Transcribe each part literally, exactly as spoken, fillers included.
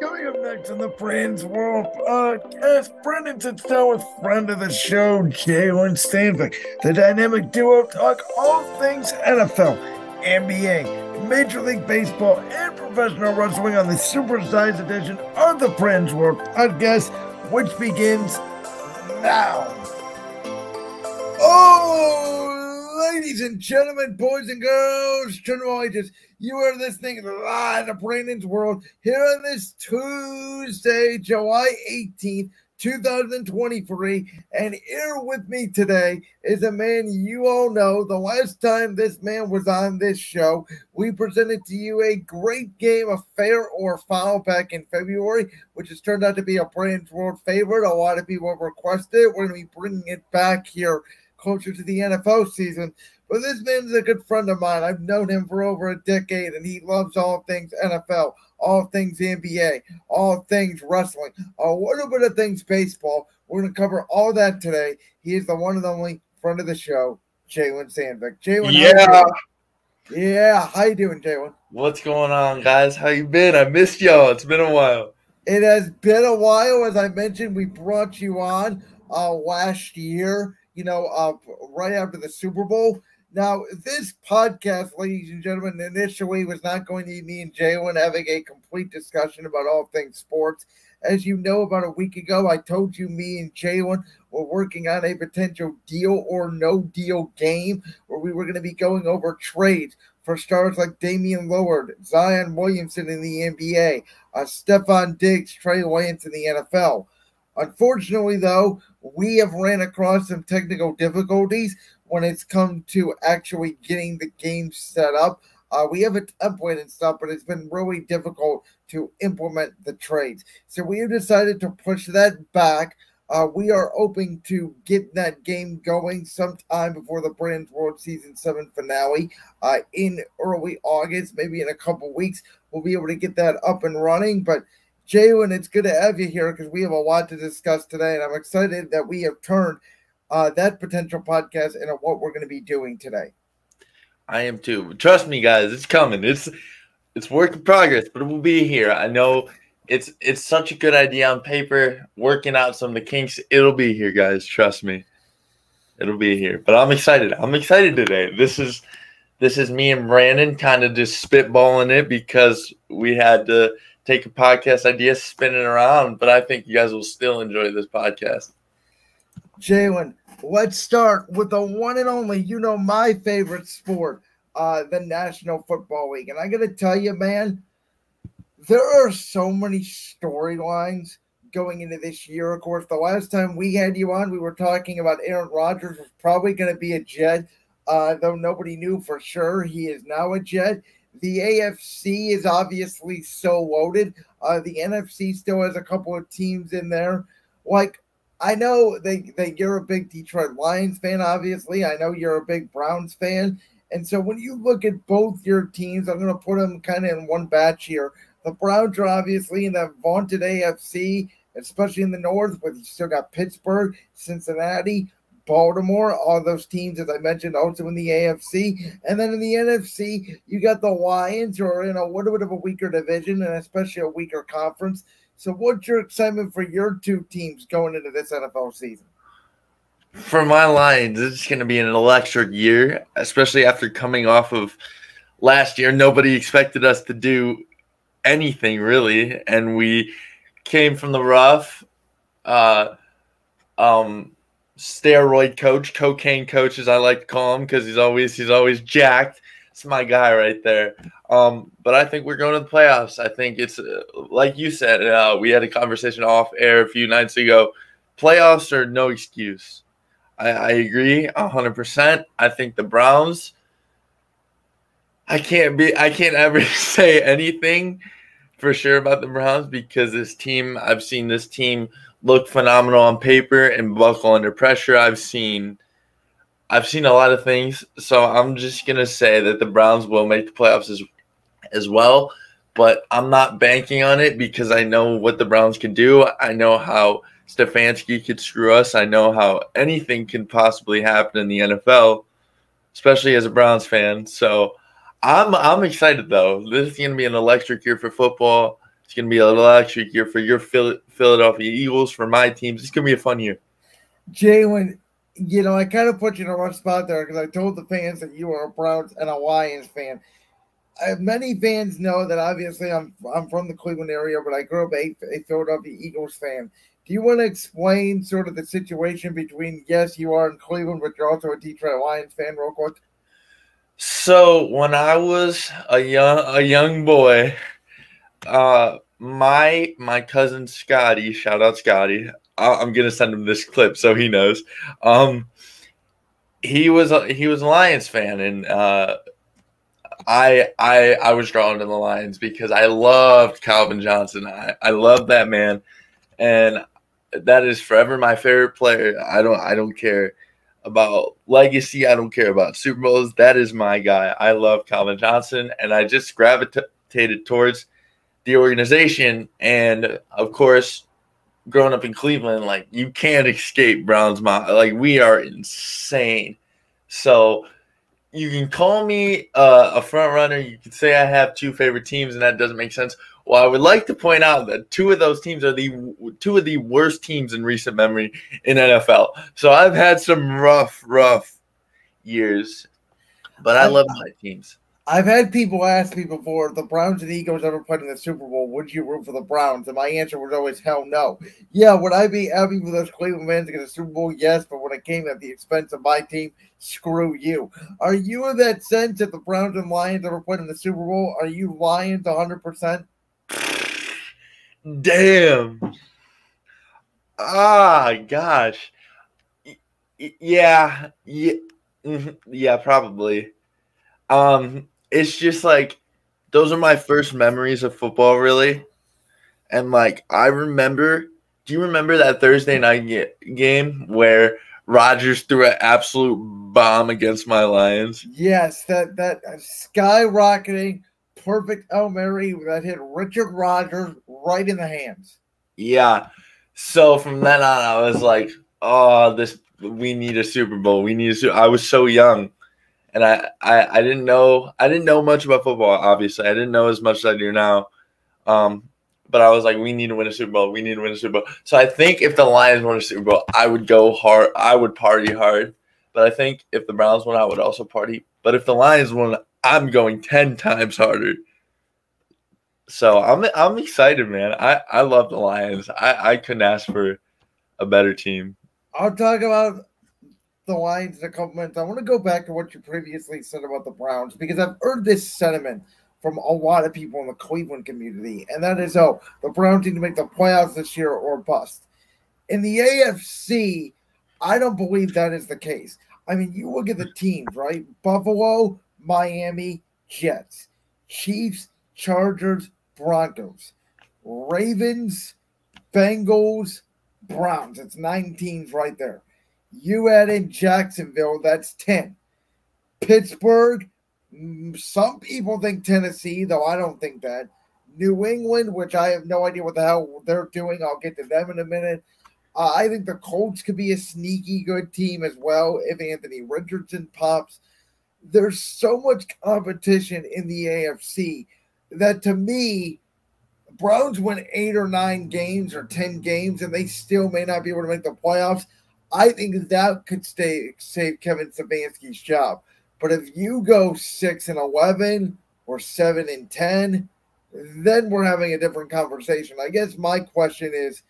Coming up next in the Friends World Podcast, uh, Brendan sits down with friend of the show, Jalen Stanford. The dynamic duo talk all things N F L, N B A, Major League Baseball, and professional wrestling on the supersized edition of the Friends World Podcast, which begins now. Oh, ladies and gentlemen, boys and girls, general ages, you are listening live to Brandon's World here on this Tuesday, July eighteenth, twenty twenty-three. And here with me today is a man you all know. The last time this man was on this show, we presented to you a great game of Fair or Foul back in February, which has turned out to be a Brandon's World favorite. A lot of people have requested it. We're going to be bringing it back here closer to the N F L season. But this man is a good friend of mine. I've known him for over a decade, and he loves all things N F L, all things N B A, all things wrestling, a little bit of things baseball. We're going to cover all that today. He is the one and only friend of the show, Jalen Sandvik. Jalen, yeah. Yeah, how you doing, Jalen? What's going on, guys? How you been? I missed y'all. It's been a while. It has been a while. As I mentioned, we brought you on uh, last year, you know, uh, right after the Super Bowl. Now, this podcast, ladies and gentlemen, initially was not going to be me and Jalen having a complete discussion about all things sports. As you know, about a week ago, I told you me and Jalen were working on a potential deal or no deal game where we were going to be going over trades for stars like Damian Lillard, Zion Williamson in the N B A, uh, Stephon Diggs, Trey Lance in the N F L. Unfortunately, though, we have ran across some technical difficulties when it's come to actually getting the game set up. Uh, we have a template and stuff, but it's been really difficult to implement the trades. So we have decided to push that back. Uh, we are hoping to get that game going sometime before the Brand's World Season seven finale uh, in early August, maybe in a couple weeks. We'll be able to get that up and running, but Jalen, it's good to have you here because we have a lot to discuss today, and I'm excited that we have turned uh, that potential podcast into what we're going to be doing today. I am too. Trust me, guys, it's coming. It's it's work in progress, but it will be here. I know it's it's such a good idea on paper. Working out some of the kinks, it'll be here, guys. Trust me, it'll be here. But I'm excited. I'm excited today. This is this is me and Brandon kind of just spitballing it because we had to take a podcast idea, spin it around, but I think you guys will still enjoy this podcast. Jalen, let's start with the one and only, you know, my favorite sport, uh, the National Football League. And I got to tell you, man, there are so many storylines going into this year. Of course, the last time we had you on, we were talking about Aaron Rodgers was probably going to be a Jet, uh, though nobody knew for sure. He is now a Jet. The A F C is obviously so loaded. Uh, the N F C still has a couple of teams in there. Like, I know they, they, you're a big Detroit Lions fan, obviously. I know you're a big Browns fan. And so when you look at both your teams, I'm going to put them kind of in one batch here. The Browns are obviously in the vaunted A F C, especially in the North, but you still got Pittsburgh, Cincinnati, Baltimore, all those teams, as I mentioned, also in the A F C. And then in the N F C, you got the Lions, who are in a little bit of a weaker division and especially a weaker conference. So what's your excitement for your two teams going into this N F L season? For my Lions, it's going to be an electric year, especially after coming off of last year. Nobody expected us to do anything, really, and we came from the rough. Uh, um. Steroid coach, cocaine coach, as I like to call him, because he's always he's always jacked. It's my guy right there. Um, but I think we're going to the playoffs. I think it's uh, like you said. Uh, we had a conversation off air a few nights ago. Playoffs are no excuse. I, I agree a hundred percent. I think the Browns. I can't be. I can't ever say anything for sure about the Browns because this team. I've seen this team look phenomenal on paper and buckle under pressure. I've seen I've seen a lot of things, so I'm just going to say that the Browns will make the playoffs as, as well, but I'm not banking on it because I know what the Browns can do. I know how Stefanski could screw us. I know how anything can possibly happen in the N F L, especially as a Browns fan. So I'm I'm excited, though. This is going to be an electric year for football. It's going to be a little electric year for your Philadelphia Eagles, for my teams. It's going to be a fun year. Jalen, you know, I kind of put you in a rough spot there because I told the fans that you were a Browns and a Lions fan. Uh, many fans know that obviously I'm I'm from the Cleveland area, but I grew up a, a Philadelphia Eagles fan. Do you want to explain sort of the situation between, yes, you are in Cleveland, but you're also a Detroit Lions fan real quick? So when I was a young a young boy, uh, my my cousin Scotty, shout out Scotty, I, I'm gonna send him this clip so he knows. Um, he was a, he was a Lions fan, and uh, I I I was drawn to the Lions because I loved Calvin Johnson. I I loved that man, and that is forever my favorite player. I don't I don't care about legacy. I don't care about Super Bowls. That is my guy. I love Calvin Johnson, and I just gravitated towards the organization. And of course, growing up in Cleveland, like, you can't escape Browns Mafia. Like, we are insane. So you can call me uh, a front runner. You can say I have two favorite teams, and that doesn't make sense. Well, I would like to point out that two of those teams are the two of the worst teams in recent memory in N F L. So I've had some rough, rough years, but I love my teams. I've had people ask me before, if the Browns and Eagles ever played in the Super Bowl, would you root for the Browns? And my answer was always, hell no. Yeah, would I be happy for those Cleveland fans to get a Super Bowl? Yes, but when it came at the expense of my team, screw you. Are you in that sense, if the Browns and Lions ever played in the Super Bowl, are you Lions one hundred percent? Damn. Ah, gosh. Yeah. Yeah, yeah, probably. Um, it's just like, those are my first memories of football, really. And like, I remember, do you remember that Thursday night game where Rodgers threw an absolute bomb against my Lions? Yes, that, that skyrocketing perfect Hail Mary that hit Richard Rodgers right in the hands. Yeah. So from then on, I was like, oh, this, we need a Super Bowl. We need a Super- I was so young, and I, I, I didn't know I didn't know much about football, obviously. I didn't know as much as I do now. Um, but I was like, we need to win a Super Bowl. We need to win a Super Bowl. So I think if the Lions won a Super Bowl, I would go hard. I would party hard. But I think if the Browns won, I would also party. But if the Lions won, I'm going ten times harder. So I'm I'm excited, man. I, I love the Lions. I, I couldn't ask for a better team. I'll talk about the Lions in a couple minutes. I want to go back to what you previously said about the Browns, because I've heard this sentiment from a lot of people in the Cleveland community, and that is, oh, the Browns need to make the playoffs this year or bust. In the A F C, I don't believe that is the case. I mean, you look at the teams, right? Buffalo, Miami, Jets, Chiefs, Chargers, Broncos, Ravens, Bengals, Browns. It's nine teams right there. You add in Jacksonville, that's ten. Pittsburgh, some people think Tennessee, though I don't think that. New England, which I have no idea what the hell they're doing. I'll get to them in a minute. Uh, I think the Colts could be a sneaky good team as well if Anthony Richardson pops. There's so much competition in the A F C that, to me, Browns win eight or nine games or ten games, and they still may not be able to make the playoffs. I think that could stay, save Kevin Stefanski's job. But if you go six and eleven or seven and ten, then we're having a different conversation. I guess my question is,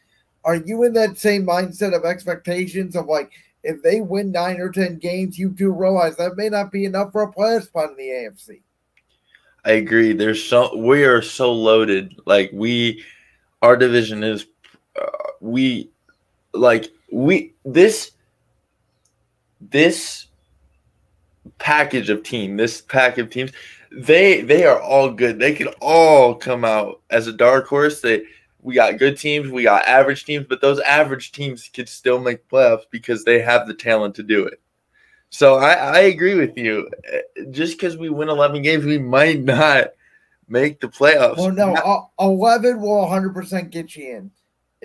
are you in that same mindset of expectations of, like, if they win nine or ten games, you do realize that may not be enough for a playoff spot in the A F C? I agree. There's so we are so loaded. Like, we, our division is, uh, we, like we this, this package of team, this pack of teams, they they are all good. They can all come out as a dark horse. They. We got good teams, we got average teams, but those average teams could still make playoffs because they have the talent to do it. So I, I agree with you. Just because we win eleven games, we might not make the playoffs. Well, no, not- eleven will one hundred percent get you in.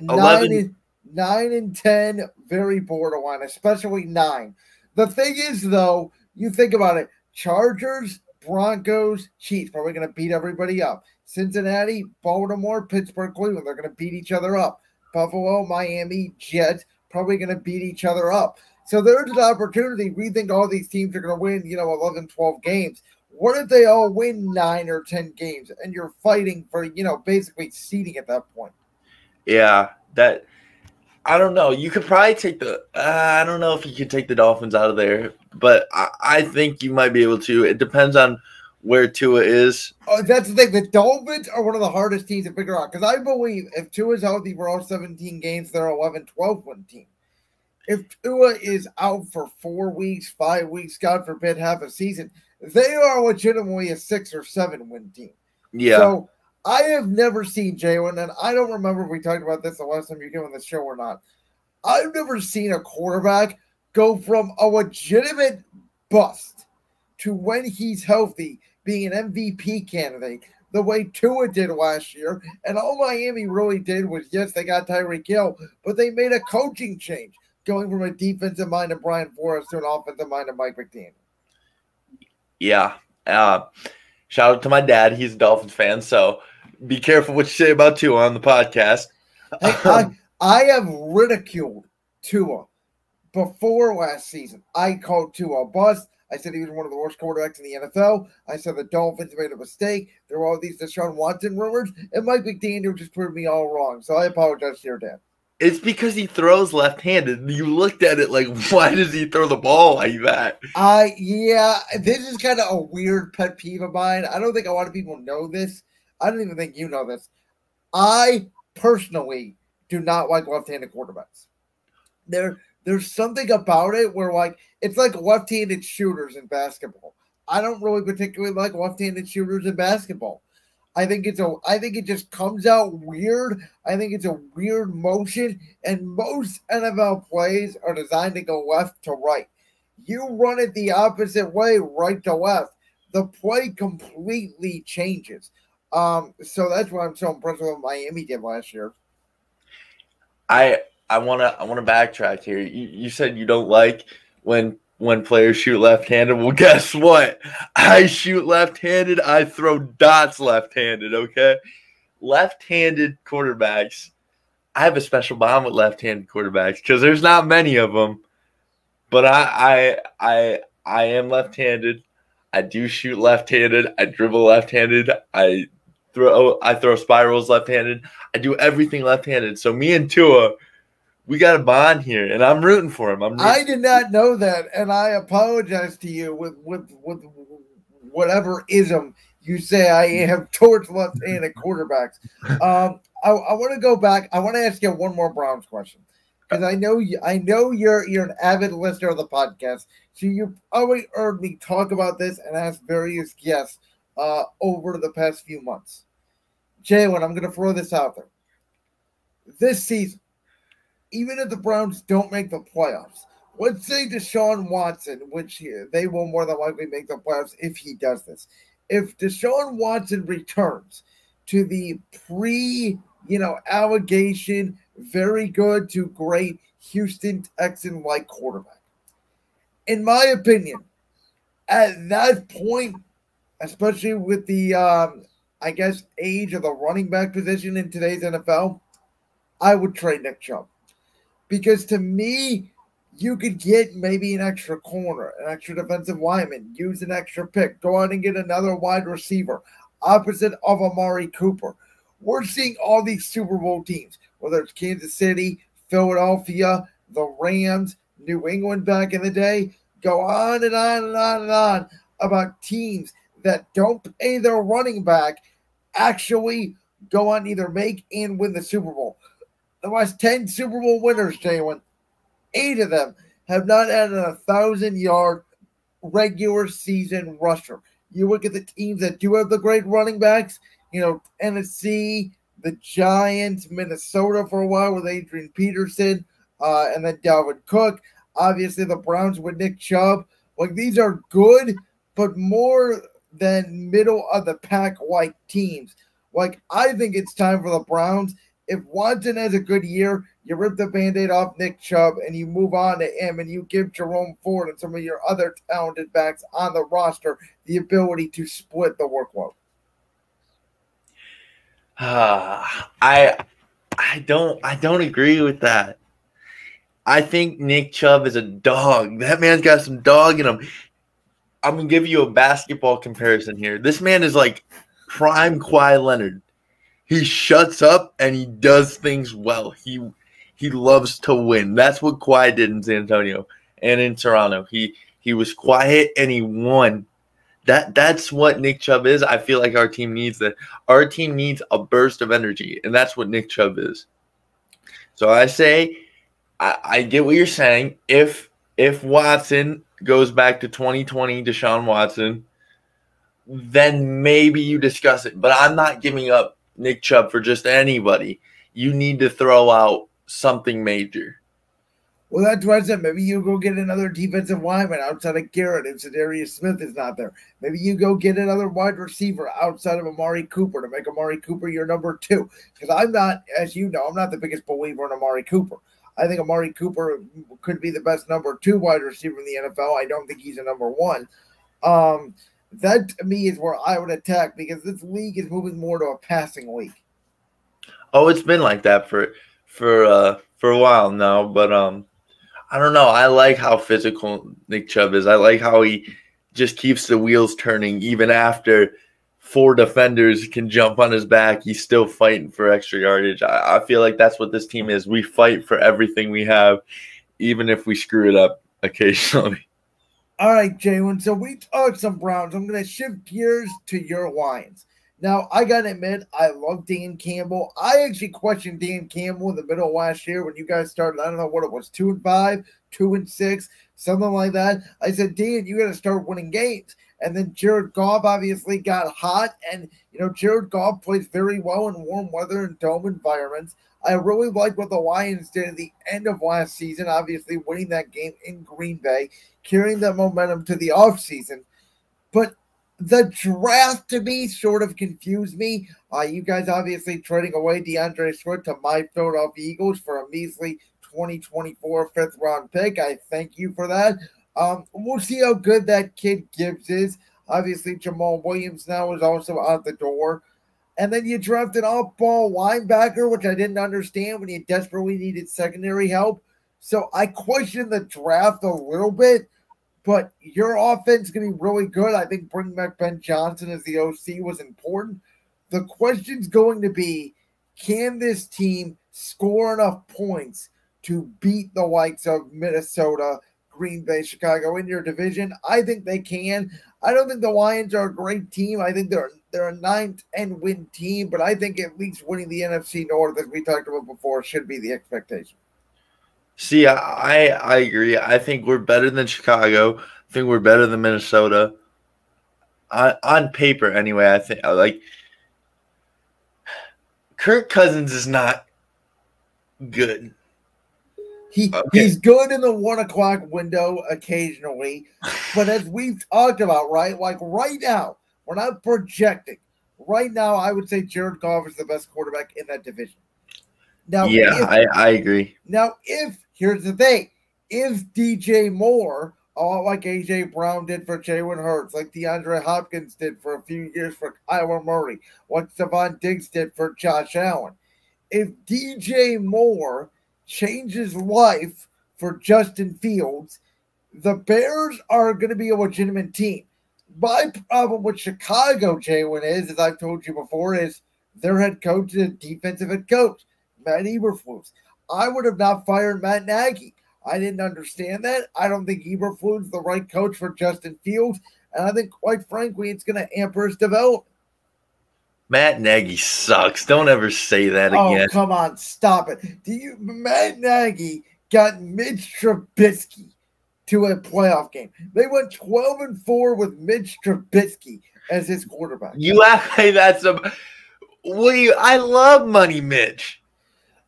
Nine and, nine and ten, very borderline, especially nine. The thing is, though, you think about it, Chargers, Broncos, Chiefs, probably going to beat everybody up. Cincinnati, Baltimore, Pittsburgh, Cleveland. They're going to beat each other up. Buffalo, Miami, Jets, probably going to beat each other up. So there's an opportunity. We think all these teams are going to win, you know, eleven, twelve games. What if they all win nine or ten games and you're fighting for, you know, basically seeding at that point? Yeah, that – I don't know. You could probably take the uh, – I don't know if you could take the Dolphins out of there, but I, I think you might be able to. It depends on where Tua is. Oh, that's the thing. The Dolphins are one of the hardest teams to figure out because I believe if Tua's healthy for all seventeen games, they're eleven, twelve win team. If Tua is out for four weeks, five weeks, God forbid, half a season, they are legitimately a six or seven win team. Yeah. So I have never seen Jalen, and I don't remember if we talked about this the last time you came on the show or not. I've never seen a quarterback go from a legitimate bust to when he's healthy being an M V P candidate the way Tua did last year. And all Miami really did was, yes, they got Tyreek Hill, but they made a coaching change, going from a defensive mind of Brian Flores to an offensive mind of Mike McDaniel. Yeah. Uh, shout out to my dad. He's a Dolphins fan, so be careful what you say about Tua on the podcast. Hey, I, I have ridiculed Tua before last season. I called Tua a bust. I said he was one of the worst quarterbacks in the N F L. I said the Dolphins made a mistake. There were all these Deshaun Watson rumors, and Mike McDaniel just proved me all wrong. So I apologize to your dad. It's because he throws left-handed. You looked at it like, why does he throw the ball like that? Uh, yeah, this is kind of a weird pet peeve of mine. I don't think a lot of people know this. I don't even think you know this. I personally do not like left-handed quarterbacks. There, there's something about it where, like, it's like left-handed shooters in basketball. I don't really particularly like left-handed shooters in basketball. I think it's a. I think it just comes out weird. I think it's a weird motion, and most N F L plays are designed to go left to right. You run it the opposite way, right to left, the play completely changes. Um, so that's why I'm so impressed with what Miami did last year. I I wanna I wanna backtrack here. You, you said you don't like when. When players shoot left-handed, well, guess what? I shoot left-handed. I throw dots left-handed, okay? Left-handed quarterbacks. I have a special bond with left-handed quarterbacks because there's not many of them. But I, I, I, I am left-handed. I do shoot left-handed. I dribble left-handed. I throw, I throw spirals left-handed. I do everything left-handed. So me and Tua, we got a bond here, and I'm rooting for him. I'm I did not know that, and I apologize to you with, with, with whatever ism you say I am towards left-handed quarterbacks. Um, I, I want to go back. I want to ask you one more Browns question because I know you, I know you're you're an avid listener of the podcast, so you've always heard me talk about this and ask various guests uh, over the past few months. Jalen, I'm going to throw this out there. This season, even if the Browns don't make the playoffs, let's say Deshaun Watson, which they will more than likely make the playoffs if he does this. If Deshaun Watson returns to the pre, you know, allegation, very good to great Houston Texan-like quarterback, in my opinion, at that point, especially with the, um, I guess, age of the running back position in today's N F L, I would trade Nick Chubb. Because to me, you could get maybe an extra corner, an extra defensive lineman, use an extra pick, go out and get another wide receiver, opposite of Amari Cooper. We're seeing all these Super Bowl teams, whether it's Kansas City, Philadelphia, the Rams, New England back in the day, go on and on and on and on about teams that don't pay their running back actually go on either make and win the Super Bowl. The last ten Super Bowl winners, Jalen, eight of them have not added a one thousand yard regular season rusher. You look at the teams that do have the great running backs, you know, Tennessee, the Giants, Minnesota for a while with Adrian Peterson, uh, and then Dalvin Cook. Obviously, the Browns with Nick Chubb. Like, these are good, but more than middle-of-the-pack-like teams. Like, I think it's time for the Browns. If Watson has a good year, you rip the Band-Aid off Nick Chubb and you move on to him and you give Jerome Ford and some of your other talented backs on the roster the ability to split the workload. Uh, I I don't I don't agree with that. I think Nick Chubb is a dog. That man's got some dog in him. I'm going to give you a basketball comparison here. This man is like prime Kawhi Leonard. He shuts up and he does things well. He he loves to win. That's what Kawhi did in San Antonio and in Toronto. He he was quiet and he won. That that's what Nick Chubb is. I feel like our team needs that. Our team needs a burst of energy, and that's what Nick Chubb is. So I say I, I get what you're saying. If if Watson goes back to twenty twenty Deshaun Watson, then maybe you discuss it. But I'm not giving up Nick Chubb for just anybody. You need to throw out something major. Well, that's what I said. Maybe you go get another defensive lineman outside of Garrett if Zadarius Smith is not there. Maybe you go get another wide receiver outside of Amari Cooper to make Amari Cooper your number two. Because I'm not, as you know, I'm not the biggest believer in Amari Cooper. I think Amari Cooper could be the best number two wide receiver in the N F L. I don't think he's a number one. Um, that, to me, is where I would attack because this league is moving more to a passing league. Oh, it's been like that for for uh, for a while now, but um. I don't know. I like how physical Nick Chubb is. I like how he just keeps the wheels turning even after four defenders can jump on his back. He's still fighting for extra yardage. I, I feel like that's what this team is. We fight for everything we have, even if we screw it up occasionally. All right, Jalen. So we talked some Browns. I'm going to shift gears to your Lions. Now, I got to admit, I love Dan Campbell. I actually questioned Dan Campbell in the middle of last year when you guys started. I don't know what it was, two and five, two and six, something like that. I said, Dan, you got to start winning games. And then Jared Goff obviously got hot. And, you know, Jared Goff plays very well in warm weather and dome environments. I really like what the Lions did at the end of last season, obviously winning that game in Green Bay, carrying that momentum to the offseason. But the draft, to me, sort of confused me. Uh, you guys obviously trading away DeAndre Swift to my Philadelphia Eagles for a measly twenty twenty-four fifth-round pick. I thank you for that. Um, we'll see how good that kid Gibbs is. Obviously, Jamal Williams now is also out the door. And then you draft an off-ball linebacker, which I didn't understand when you desperately needed secondary help. So I question the draft a little bit. But your offense is going to be really good. I think bringing back Ben Johnson as the O C was important. The question's going to be, can this team score enough points to beat the likes of Minnesota, Green Bay, Chicago in your division? I think they can. I don't think the Lions are a great team. I think they're they're a nine ten win team. But I think at least winning the N F C North, as we talked about before, should be the expectation. See, I I agree. I think we're better than Chicago. I think we're better than Minnesota. On, on paper, anyway, I think like Kirk Cousins is not good. He okay. He's good in the one o'clock window occasionally, but as we've talked about, right? Like right now, we're not projecting. Right now, I would say Jared Goff is the best quarterback in that division. Now, yeah, if, I, I agree. Now, if here's the thing, if D J Moore, all oh, like A J Brown did for Jalen Hurts, like DeAndre Hopkins did for a few years for Kyler Murray, what Stephon Diggs did for Josh Allen, if D J Moore changes life for Justin Fields, the Bears are going to be a legitimate team. My problem with Chicago, Jalen, is, as I've told you before, is their head coach is a defensive head coach. Matt Eberflus. I would have not fired Matt Nagy. I didn't understand that. I don't think Eberflus is the right coach for Justin Fields, and I think, quite frankly, it's going to hamper his development. Matt Nagy sucks. Don't ever say that oh, again. Oh, come on, stop it. Do you? Matt Nagy got Mitch Trubisky to a playoff game. They went twelve and four with Mitch Trubisky as his quarterback. You act like that's a. What do you? I love Money Mitch.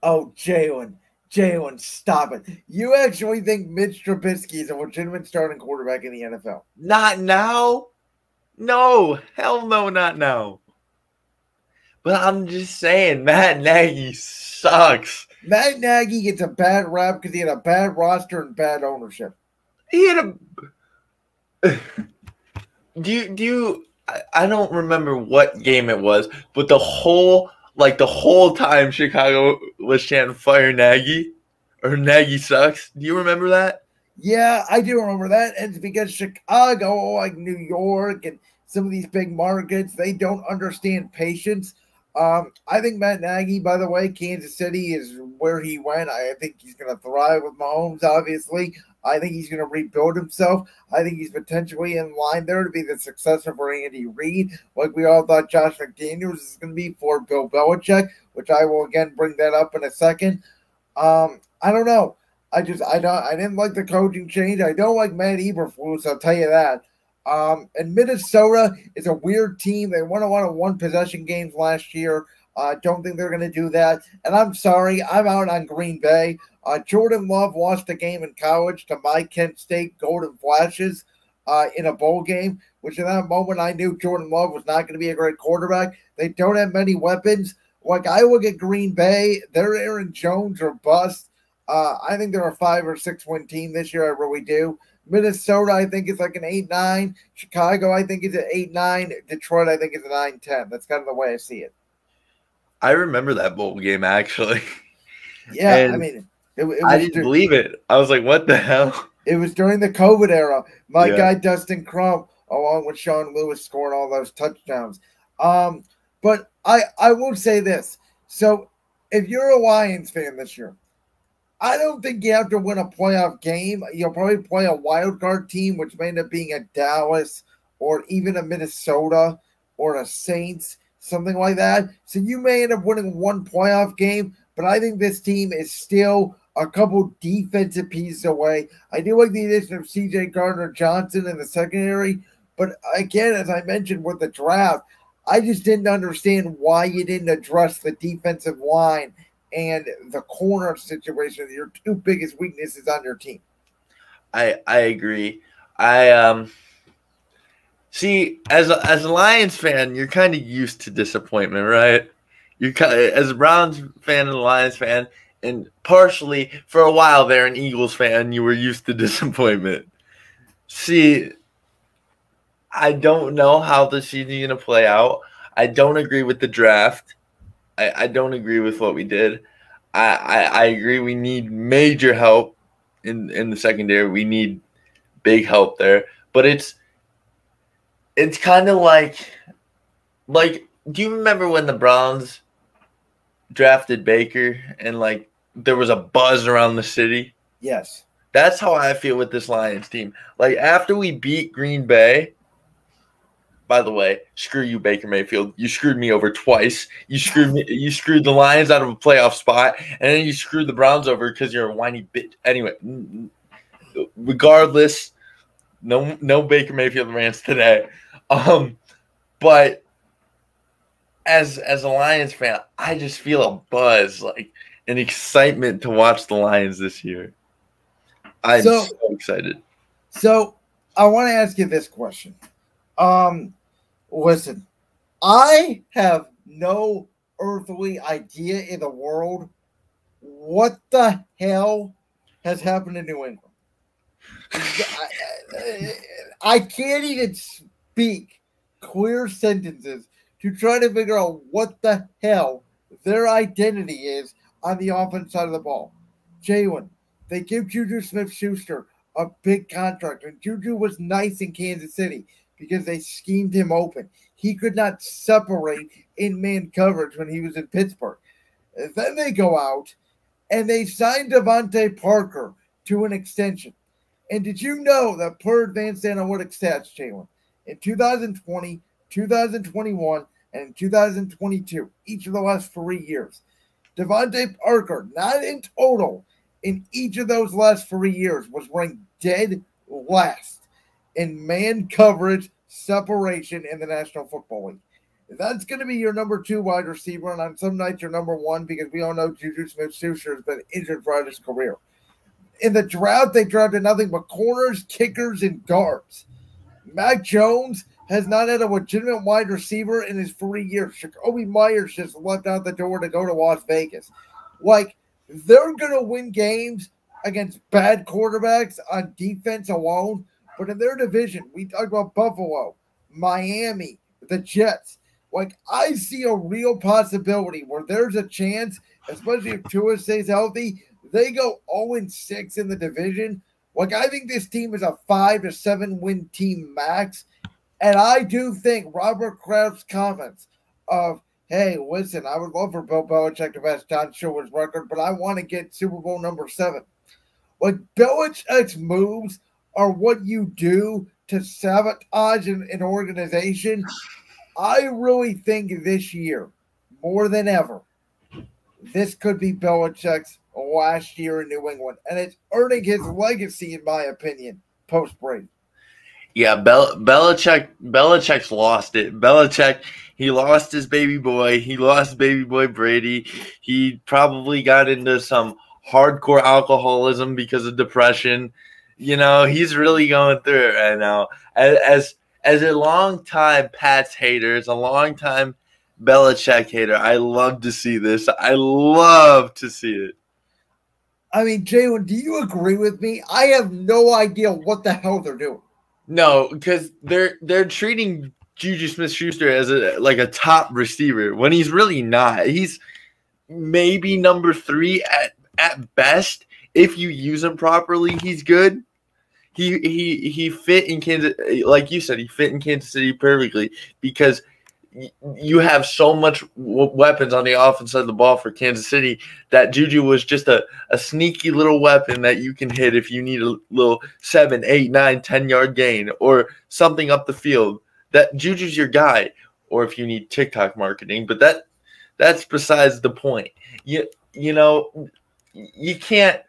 Oh, Jalen, Jalen, stop it. You actually think Mitch Trubisky is a legitimate starting quarterback in the N F L? Not now. No, hell no, not now. But I'm just saying, Matt Nagy sucks. Matt Nagy gets a bad rap because he had a bad roster and bad ownership. He had a – do you – do you, I, I don't remember what game it was, but the whole – like the whole time Chicago was chanting fire Nagy or Nagy sucks. Do you remember that? Yeah, I do remember that. And it's because Chicago, like New York and some of these big markets, they don't understand patience. Um, I think Matt Nagy, by the way, Kansas City is where he went. I think he's going to thrive with Mahomes, obviously. I think he's going to rebuild himself. I think he's potentially in line there to be the successor for Andy Reid, like we all thought Josh McDaniels is going to be for Bill Belichick, which I will again bring that up in a second. Um, I don't know. I just I don't I didn't like the coaching change. I don't like Matt Eberflus, I'll tell you that. Um, and Minnesota is a weird team. They won a lot of one-possession games last year. I uh, don't think they're going to do that. And I'm sorry, I'm out on Green Bay. Uh, Jordan Love lost a game in college to my Kent State Golden Flashes uh, in a bowl game, which in that moment I knew Jordan Love was not going to be a great quarterback. They don't have many weapons. Like I look at Green Bay, they're Aaron Jones or bust. Uh, I think they're a five or six win team this year. I really do. Minnesota, I think, is like an eight nine. Chicago, I think, is an eight nine. Detroit, I think, is a nine ten. That's kind of the way I see it. I remember that bowl game, actually. Yeah, and I mean, it, it was I didn't during, believe it. I was like, what the hell? It was during the COVID era. My yeah. guy, Dustin Crump, along with Sean Lewis, scoring all those touchdowns. Um, but I, I will say this. So if you're a Lions fan this year, I don't think you have to win a playoff game. You'll probably play a wild card team, which may end up being a Dallas or even a Minnesota or a Saints, something like that. So you may end up winning one playoff game, but I think this team is still a couple defensive pieces away. I do like the addition of C J Gardner-Johnson in the secondary, but again, as I mentioned with the draft, I just didn't understand why you didn't address the defensive line and the corner situation, your two biggest weaknesses on your team. I I agree. I um see as a, as a Lions fan, you're kind of used to disappointment, right? You as a Browns fan and a Lions fan, and partially for a while there, an Eagles fan, you were used to disappointment. See, I don't know how the season's gonna play out. I don't agree with the draft. I, I don't agree with what we did. I, I, I agree we need major help in, in the secondary. We need big help there. But it's it's kind of like, like, do you remember when the Browns drafted Baker and, like, there was a buzz around the city? Yes. That's how I feel with this Lions team. Like, after we beat Green Bay, by the way, screw you, Baker Mayfield. You screwed me over twice. You screwed me, you screwed the Lions out of a playoff spot, and then you screwed the Browns over because you're a whiny bitch. Anyway, regardless, no no Baker Mayfield rants today. Um, but as as a Lions fan, I just feel a buzz, like an excitement to watch the Lions this year. I'm so, so excited. So I want to ask you this question. Um, listen, I have no earthly idea in the world what the hell has happened in New England. I, I, I can't even speak clear sentences to try to figure out what the hell their identity is on the offense side of the ball. Jalen, they give Juju Smith-Schuster a big contract, and Juju was nice in Kansas City, because they schemed him open. He could not separate in man coverage when he was in Pittsburgh. Then they go out and they sign Devontae Parker to an extension. And did you know that per advanced analytics stats, Jalen, in two thousand twenty, two thousand twenty-one, and two thousand twenty-two, each of the last three years, Devontae Parker, not in total, in each of those last three years was ranked dead last in man coverage separation in the National Football League. That's going to be your number two wide receiver, and on some nights your number one, because we all know Juju Smith-Schuster has been injured throughout his career. In the draft, they drafted nothing but corners, kickers, and guards. Mac Jones has not had a legitimate wide receiver in his three years. Jakobi Meyers just left out the door to go to Las Vegas. Like, they're going to win games against bad quarterbacks on defense alone. But in their division, we talk about Buffalo, Miami, the Jets. Like, I see a real possibility where there's a chance, especially if Tua stays healthy, they go oh and six in the division. Like, I think this team is a five to seven win team max. And I do think Robert Kraft's comments of, hey, listen, I would love for Bill Belichick to pass Don Shula's record, but I want to get Super Bowl number seven. Like, Belichick's moves are what you do to sabotage an, an organization. I really think this year, more than ever, this could be Belichick's last year in New England. And it's earning his legacy, in my opinion, post-Brady. Yeah, Bel- Belichick, Belichick's lost it. Belichick, he lost his baby boy. He lost baby boy Brady. He probably got into some hardcore alcoholism because of depression. You know, he's really going through it right now. As as, as a longtime Pats hater, as a longtime Belichick hater, I love to see this. I love to see it. I mean, Jalen, do you agree with me? I have no idea what the hell they're doing. No, because they're they're treating Juju Smith-Schuster as a like a top receiver when he's really not. He's maybe number three at at best. If you use him properly, he's good. He he he fit in Kansas, like you said, he fit in Kansas City perfectly because y- you have so much w- weapons on the offense side of the ball for Kansas City that Juju was just a, a sneaky little weapon that you can hit if you need a little seven, eight, nine, ten yard gain or something up the field. That Juju's your guy, or if you need TikTok marketing, but that that's besides the point. You you know you can't.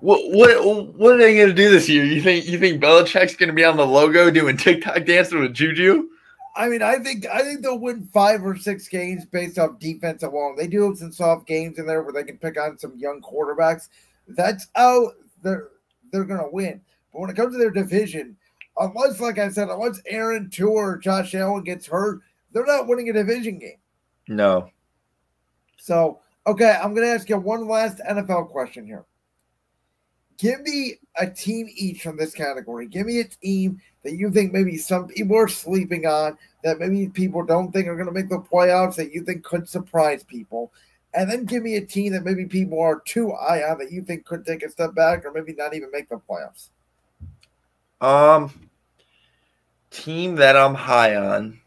What what what are they gonna do this year? You think you think Belichick's gonna be on the logo doing TikTok dancing with Juju? I mean, I think I think they'll win five or six games based off defense alone. They do have some soft games in there where they can pick on some young quarterbacks. That's how they're they're gonna win. But when it comes to their division, unless, like I said, unless Aaron Tour or Josh Allen gets hurt, they're not winning a division game. No. So okay, I'm gonna ask you one last N F L question here. Give me a team each from this category. Give me a team that you think maybe some people are sleeping on, that maybe people don't think are going to make the playoffs, that you think could surprise people. And then give me a team that maybe people are too high on that you think could take a step back or maybe not even make the playoffs. Um, team that I'm high on.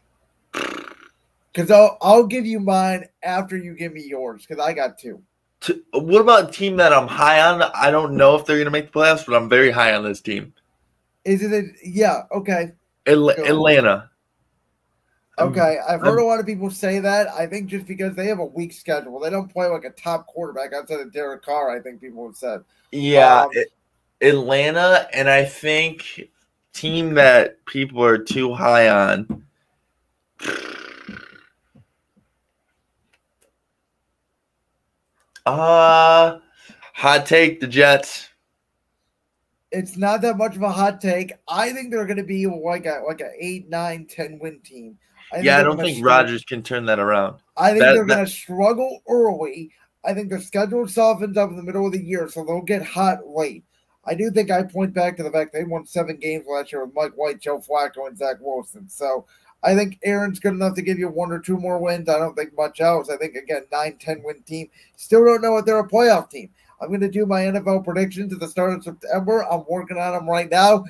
Because I'll, I'll give you mine after you give me yours because I got two. To, what about a team that I'm high on? I don't know if they're going to make the playoffs, but I'm very high on this team. Is it? A, yeah. Okay. Al- Atlanta. Okay. I'm, I've heard I'm, a lot of people say that. I think just because they have a weak schedule, they don't play like a top quarterback outside of Derek Carr. I think people have said. Yeah. Um, it, Atlanta. And I think team that people are too high on. Uh, hot take, the Jets. It's not that much of a hot take. I think they're going to be like a like an eight, nine, ten win team. I yeah, I don't think struggle. Rodgers can turn that around. I think that, they're going to struggle early. I think their schedule softens up in the middle of the year, so they'll get hot late. I do think I point back to the fact they won seven games last year with Mike White, Joe Flacco, and Zach Wilson. So I think Aaron's good enough to give you one or two more wins. I don't think much else. I think, again, nine, ten win team. Still don't know if they're a playoff team. I'm going to do my N F L predictions at the start of September. I'm working on them right now.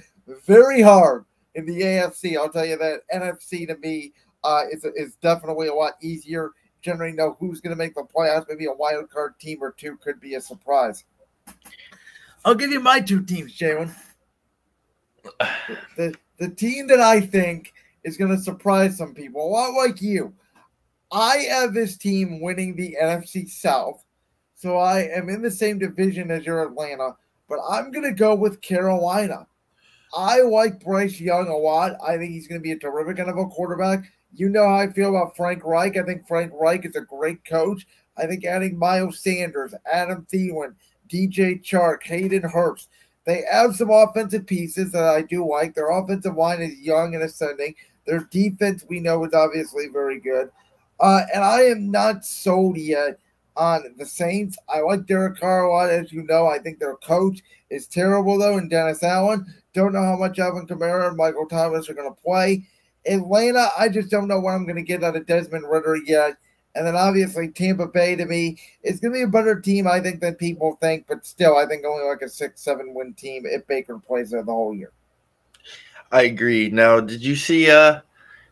Very hard in the A F C. I'll tell you that N F C to me uh, is, is definitely a lot easier. Generally know who's going to make the playoffs. Maybe a wild card team or two could be a surprise. I'll give you my two teams, Jalen. The, the, the team that I think is going to surprise some people, a lot like you. I have this team winning the N F C South, so I am in the same division as your Atlanta, but I'm going to go with Carolina. I like Bryce Young a lot. I think he's going to be a terrific N F L quarterback. You know how I feel about Frank Reich. I think Frank Reich is a great coach. I think adding Miles Sanders, Adam Thielen, D J Chark, Hayden Hurst, they have some offensive pieces that I do like. Their offensive line is young and ascending. Their defense, we know, is obviously very good. Uh, and I am not sold yet on the Saints. I like Derek Carr a lot, as you know. I think their coach is terrible, though, and Dennis Allen. Don't know how much Alvin Kamara and Michael Thomas are going to play. Atlanta, I just don't know what I'm going to get out of Desmond Ridder yet. And then obviously Tampa Bay, to me, is going to be a better team, I think, than people think. But still, I think only like a six, seven win team if Baker plays there the whole year. I agree. Now, did you see uh,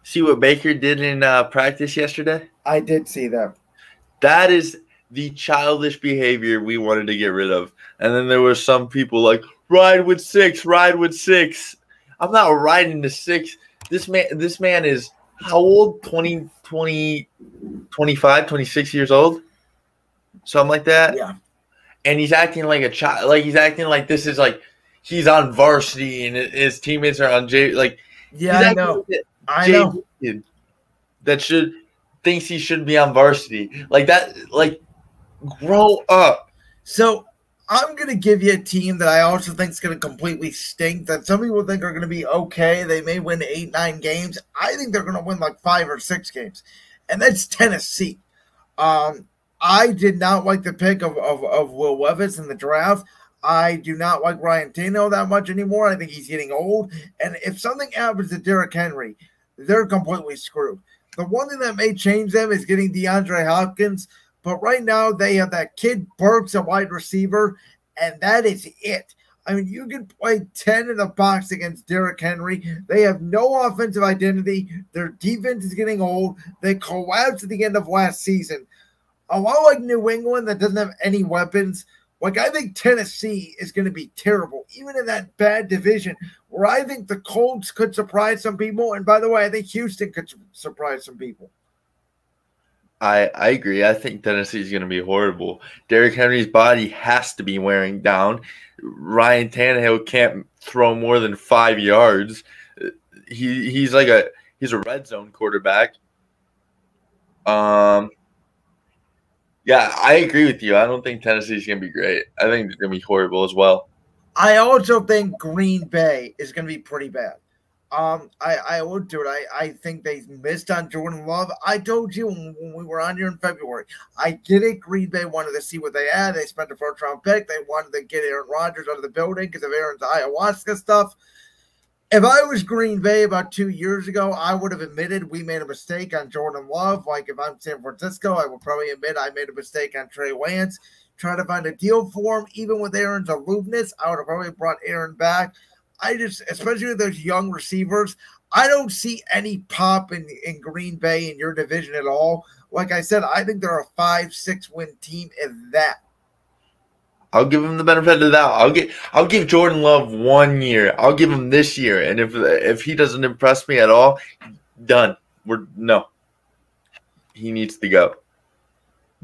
see what Baker did in uh, practice yesterday? I did see that. That is the childish behavior we wanted to get rid of. And then there were some people like, ride with six, ride with six. I'm not riding the six. This man, this man is how old? twenty, twenty, twenty-five, twenty-six years old? Something like that? Yeah. And he's acting like a child. Like, he's acting like this is like he's on varsity and his teammates are on J. Like, yeah, I know. Like I know. That should thinks he should be on varsity. Like, that, like, grow up. So, I'm going to give you a team that I also think is going to completely stink, that some people think are going to be okay. They may win eight, nine games. I think they're going to win like five or six games, and that's Tennessee. Um, I did not like the pick of, of, of Will Levis in the draft. I do not like Ryan Tannehill that much anymore. I think he's getting old, and if something happens to Derrick Henry, they're completely screwed. The one thing that may change them is getting DeAndre Hopkins. But right now, they have that kid Burks, a wide receiver, and that is it. I mean, you can play ten in the box against Derrick Henry. They have no offensive identity. Their defense is getting old. They collapsed at the end of last season. A lot like New England that doesn't have any weapons. Like, I think Tennessee is going to be terrible, even in that bad division, where I think the Colts could surprise some people. And, by the way, I think Houston could su- surprise some people. I, I agree. I think Tennessee is going to be horrible. Derrick Henry's body has to be wearing down. Ryan Tannehill can't throw more than five yards. He he's like a he's a red zone quarterback. Um, yeah, I agree with you. I don't think Tennessee's going to be great. I think it's going to be horrible as well. I also think Green Bay is going to be pretty bad. Um, I, I would do it. I, I think they missed on Jordan Love. I told you when, when we were on here in February, I get it. Green Bay wanted to see what they had. They spent a first round pick. They wanted to get Aaron Rodgers out of the building because of Aaron's ayahuasca stuff. If I was Green Bay about two years ago, I would have admitted we made a mistake on Jordan Love. Like, if I'm San Francisco, I would probably admit I made a mistake on Trey Lance. Try to find a deal for him. Even with Aaron's aloofness, I would have probably brought Aaron back. I just, especially with those young receivers, I don't see any pop in, in Green Bay in your division at all. Like I said, I think they're a five, six win team if that. I'll give him the benefit of the doubt. I'll get, I'll give Jordan Love one year. I'll give him this year, and if if he doesn't impress me at all, done. We're no. He needs to go.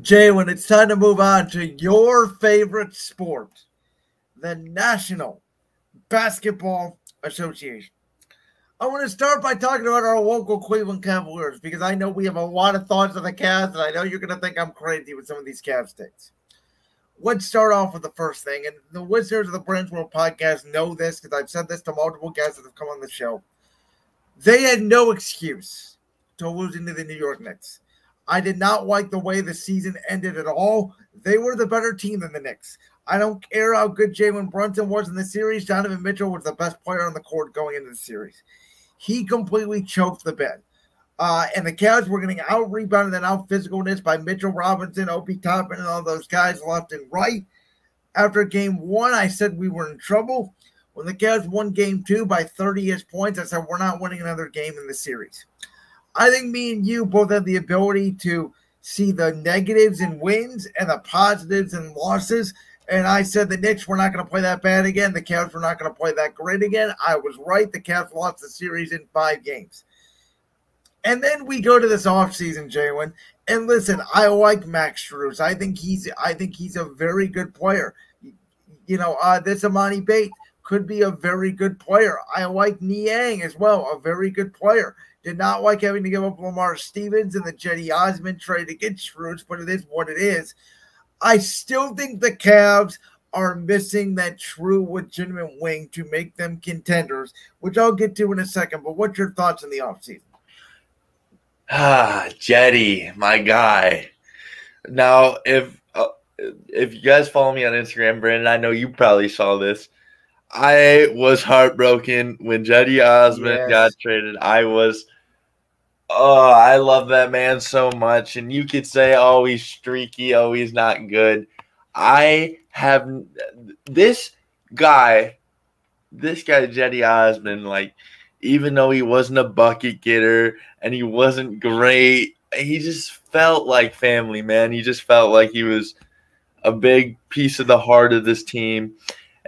Jalen, it's time to move on to your favorite sport, the National Basketball Association. I want to start by talking about our local Cleveland Cavaliers, because I know we have a lot of thoughts on the Cavs, and I know you're going to think I'm crazy with some of these Cavs takes. Let's start off with the first thing, and the listeners of the Brands World podcast know this because I've said this to multiple guests that have come on the show. They had no excuse to losing to the New York Knicks. I did not like the way the season ended at all. They were the better team than the Knicks. I don't care how good Jalen Brunson was in the series. Donovan Mitchell was the best player on the court going into the series. He completely choked the bed. Uh, and the Cavs were getting out-rebounded and out-physicalness by Mitchell Robinson, Obi Toppin, and all those guys left and right. After game one, I said we were in trouble. When the Cavs won game two by thirty-ish points, I said we're not winning another game in the series. I think me and you both have the ability to see the negatives and wins and the positives and losses. And I said the Knicks were not going to play that bad again. The Cavs were not going to play that great again. I was right. The Cavs lost the series in five games. And then we go to this offseason, Jalen. And listen, I like Max Strus. I think he's I think he's a very good player. You know, uh, this Amani Bates could be a very good player. I like Niang as well, a very good player. Did not like having to give up Lamar Stevens and the Cedi Osman trade to get Strus, but it is what it is. I still think the Cavs are missing that true legitimate wing to make them contenders, which I'll get to in a second. But what's your thoughts on the offseason? Ah, Cedi, my guy. Now, if uh, if you guys follow me on Instagram, Brandon, I know you probably saw this. I was heartbroken when Cedi Osman yes. got traded. I was Oh, I love that man so much. And you could say, oh, he's streaky. Oh, he's not good. I have this guy, this guy, Cedi Osman, like, even though he wasn't a bucket getter and he wasn't great, he just felt like family, man. He just felt like he was a big piece of the heart of this team.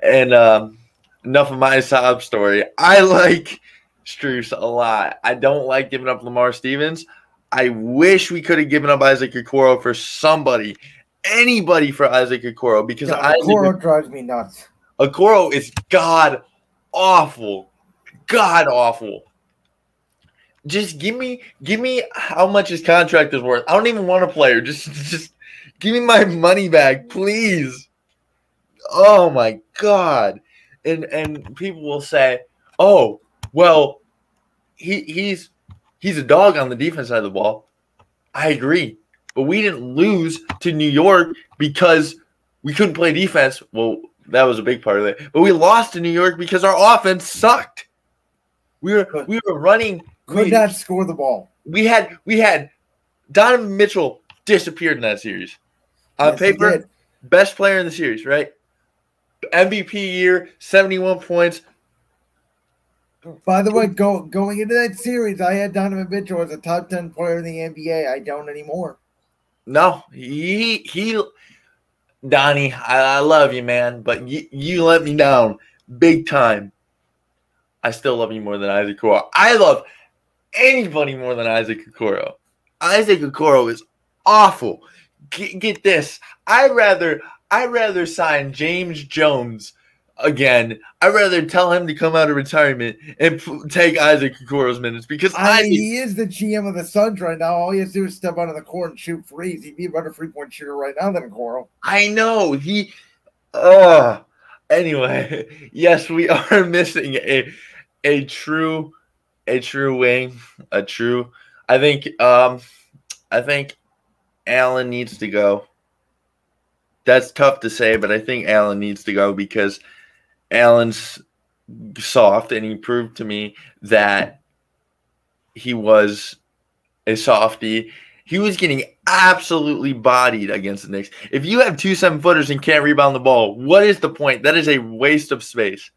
And um, enough of my sob story. I like Strus a lot. I don't like giving up Lamar Stevens. I wish we could have given up Isaac Okoro for somebody, anybody for Isaac Okoro, because no, Isaac Okoro drives me nuts. Okoro is god awful, god awful. Just give me, give me how much his contract is worth. I don't even want a player. Just, just give me my money back, please. Oh my god! And and people will say, oh. Well, he he's he's a dog on the defense side of the ball. I agree. But we didn't lose to New York because we couldn't play defense. Well, that was a big part of it. But we lost to New York because our offense sucked. We were we were running. Could not score the ball. We had we had Donovan Mitchell disappeared in that series. On yes, paper, best player in the series, right? M V P year, seventy-one points. By the way, go, going into that series, I had Donovan Mitchell as a top ten player in the N B A. I don't anymore. No, he he, Donnie, I, I love you, man, but you, you let me down big time. I still love you more than Isaac Okoro. I love anybody more than Isaac Okoro. Isaac Okoro is awful. Get, get this, I rather I rather sign James Jones. Again, I'd rather tell him to come out of retirement and p- take Isaac Okoro's minutes because I, I he is the G M of the Suns right now. All he has to do is step out of the court and shoot threes. He'd be a better three-point shooter right now than Okoro. I know. He uh anyway, yes, we are missing a a true a true wing. A true I think um I think Allen needs to go. That's tough to say, but I think Allen needs to go because Allen's soft, and he proved to me that he was a softie. He was getting absolutely bodied against the Knicks. If you have two seven-footers and can't rebound the ball, what is the point? That is a waste of space.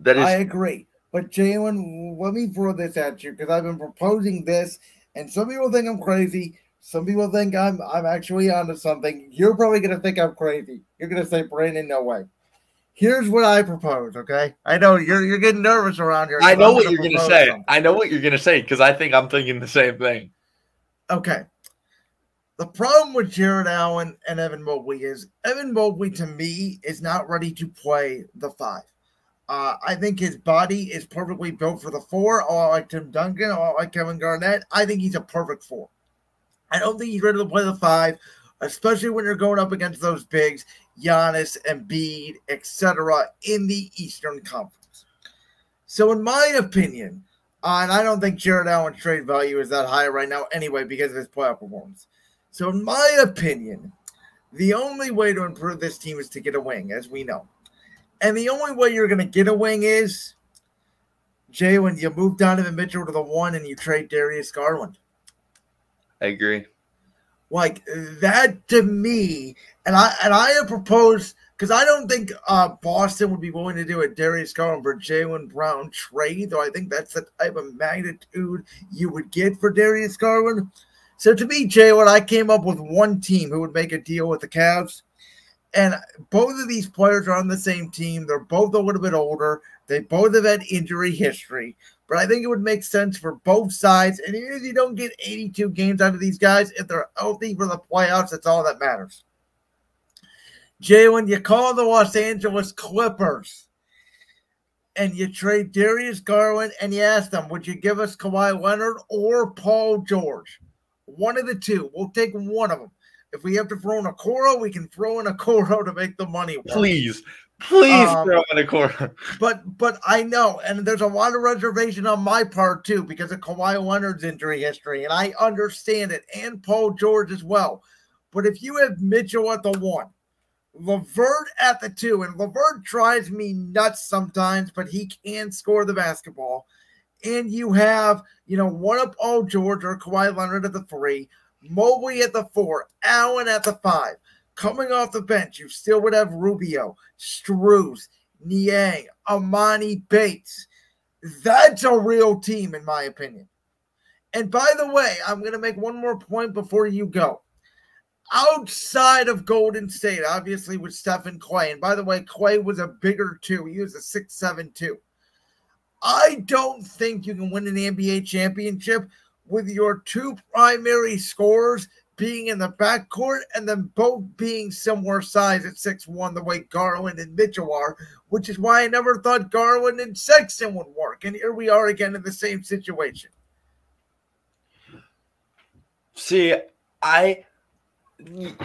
That is. I agree. But, Jalen, let me throw this at you because I've been proposing this, and some people think I'm crazy. Some people think I'm I'm actually onto something. You're probably going to think I'm crazy. You're going to say, Brandon, no way. Here's what I propose, okay? I know you're you're getting nervous around here. I know, what you're, I know what you're going to say. I know what you're going to say because I think I'm thinking the same thing. Okay. The problem with Jared Allen and Evan Mobley is Evan Mobley, to me, is not ready to play the five. Uh, I think his body is perfectly built for the four. A lot like Tim Duncan, a lot like Kevin Garnett. I think he's a perfect four. I don't think he's ready to play the five, especially when you're going up against those bigs, Giannis, Embiid, et cetera, in the Eastern Conference. So in my opinion, uh, and I don't think Jared Allen's trade value is that high right now anyway because of his playoff performance. So in my opinion, the only way to improve this team is to get a wing, as we know. And the only way you're going to get a wing is, Jay, when you move Donovan Mitchell to the one and you trade Darius Garland. I agree. Like that to me, and I and I have proposed because I don't think uh, Boston would be willing to do a Darius Garland for Jaylen Brown trade, though I think that's the type of magnitude you would get for Darius Garland. So to me, Jaylen, I came up with one team who would make a deal with the Cavs, and both of these players are on the same team. They're both a little bit older. They both have had injury history. But I think it would make sense for both sides. And even if you don't get eighty-two games out of these guys, if they're healthy for the playoffs, that's all that matters. Jalen, you call the Los Angeles Clippers and you trade Darius Garland and you ask them, would you give us Kawhi Leonard or Paul George? One of the two. We'll take one of them. If we have to throw in a Okoro, we can throw in a Okoro to make the money work. Please. Please um, throw in a corner. But but I know, and there's a lot of reservation on my part too because of Kawhi Leonard's injury history, and I understand it, and Paul George as well. But if you have Mitchell at the one, LeVert at the two, and LeVert drives me nuts sometimes, but he can score the basketball, and you have, you know, one up all George or Kawhi Leonard at the three, Mobley at the four, Allen at the five. Coming off the bench, you still would have Rubio, Struz, Niang, Amani Bates. That's a real team, in my opinion. And by the way, I'm going to make one more point before you go. Outside of Golden State, obviously, with Steph and Clay. And by the way, Clay was a bigger two. He was a six seven two. I don't think you can win an N B A championship with your two primary scorers being in the backcourt and then both being similar size at six one the way Garland and Mitchell are, which is why I never thought Garland and Sexton would work. And here we are again in the same situation. See, I...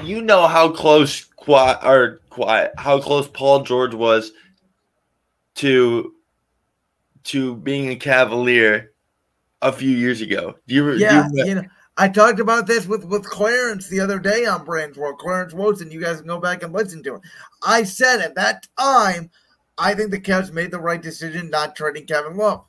You know how close Kawhi, or Kawhi, how close Paul George was to to being a Cavalier a few years ago. Do you, yeah, do you, you know, I talked about this with, with Clarence the other day on Brands World. Clarence Wilson, you guys can go back and listen to it. I said at that time, I think the Cavs made the right decision not trading Kevin Love.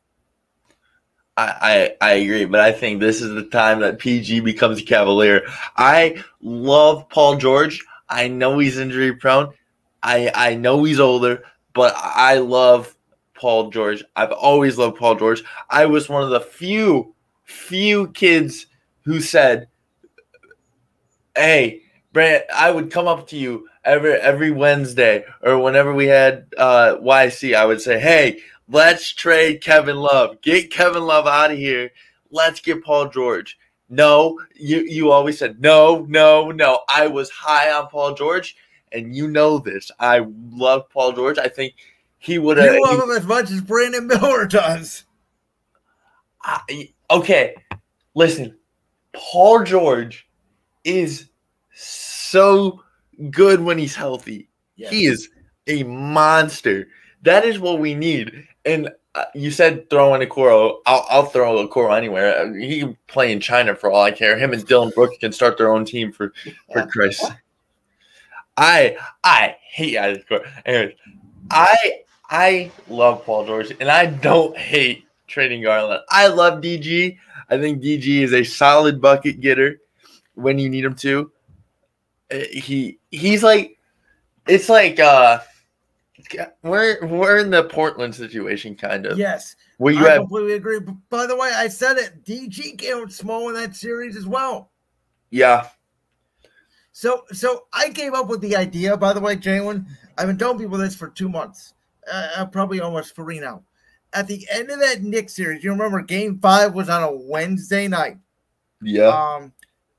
I, I, I agree, but I think this is the time that P G becomes a Cavalier. I love Paul George. I know he's injury prone. I, I know he's older, but I love Paul George. I've always loved Paul George. I was one of the few, few kids who said, hey, Brant, I would come up to you every, every Wednesday or whenever we had uh, Y C, I would say, hey, let's trade Kevin Love. Get Kevin Love out of here. Let's get Paul George. No, you, you always said, no, no, no. I was high on Paul George, and you know this. I love Paul George. I think he would have. You love he, him as much as Brandon Miller does. I, okay, listen. Paul George is so good when he's healthy. Yes. He is a monster. That is what we need. And uh, you said throw in Okoro. I'll, I'll throw Okoro anywhere. He can play in China for all I care. Him and Dylan Brooks can start their own team for, for Christ's sake. I I hate Okoro. Anyways, I I love Paul George, and I don't hate trading Garland. I love D G. I think D G is a solid bucket getter when you need him to. He he's like it's like uh. We're we're in the Portland situation, kind of. Yes, where you I have, completely agree. But by the way, I said it. D G came small in that series as well. Yeah. So so I came up with the idea. By the way, Jalen, I've been telling people this for two months, uh, probably almost three now. At the end of that Knicks series, you remember Game Five was on a Wednesday night. Yeah. Um,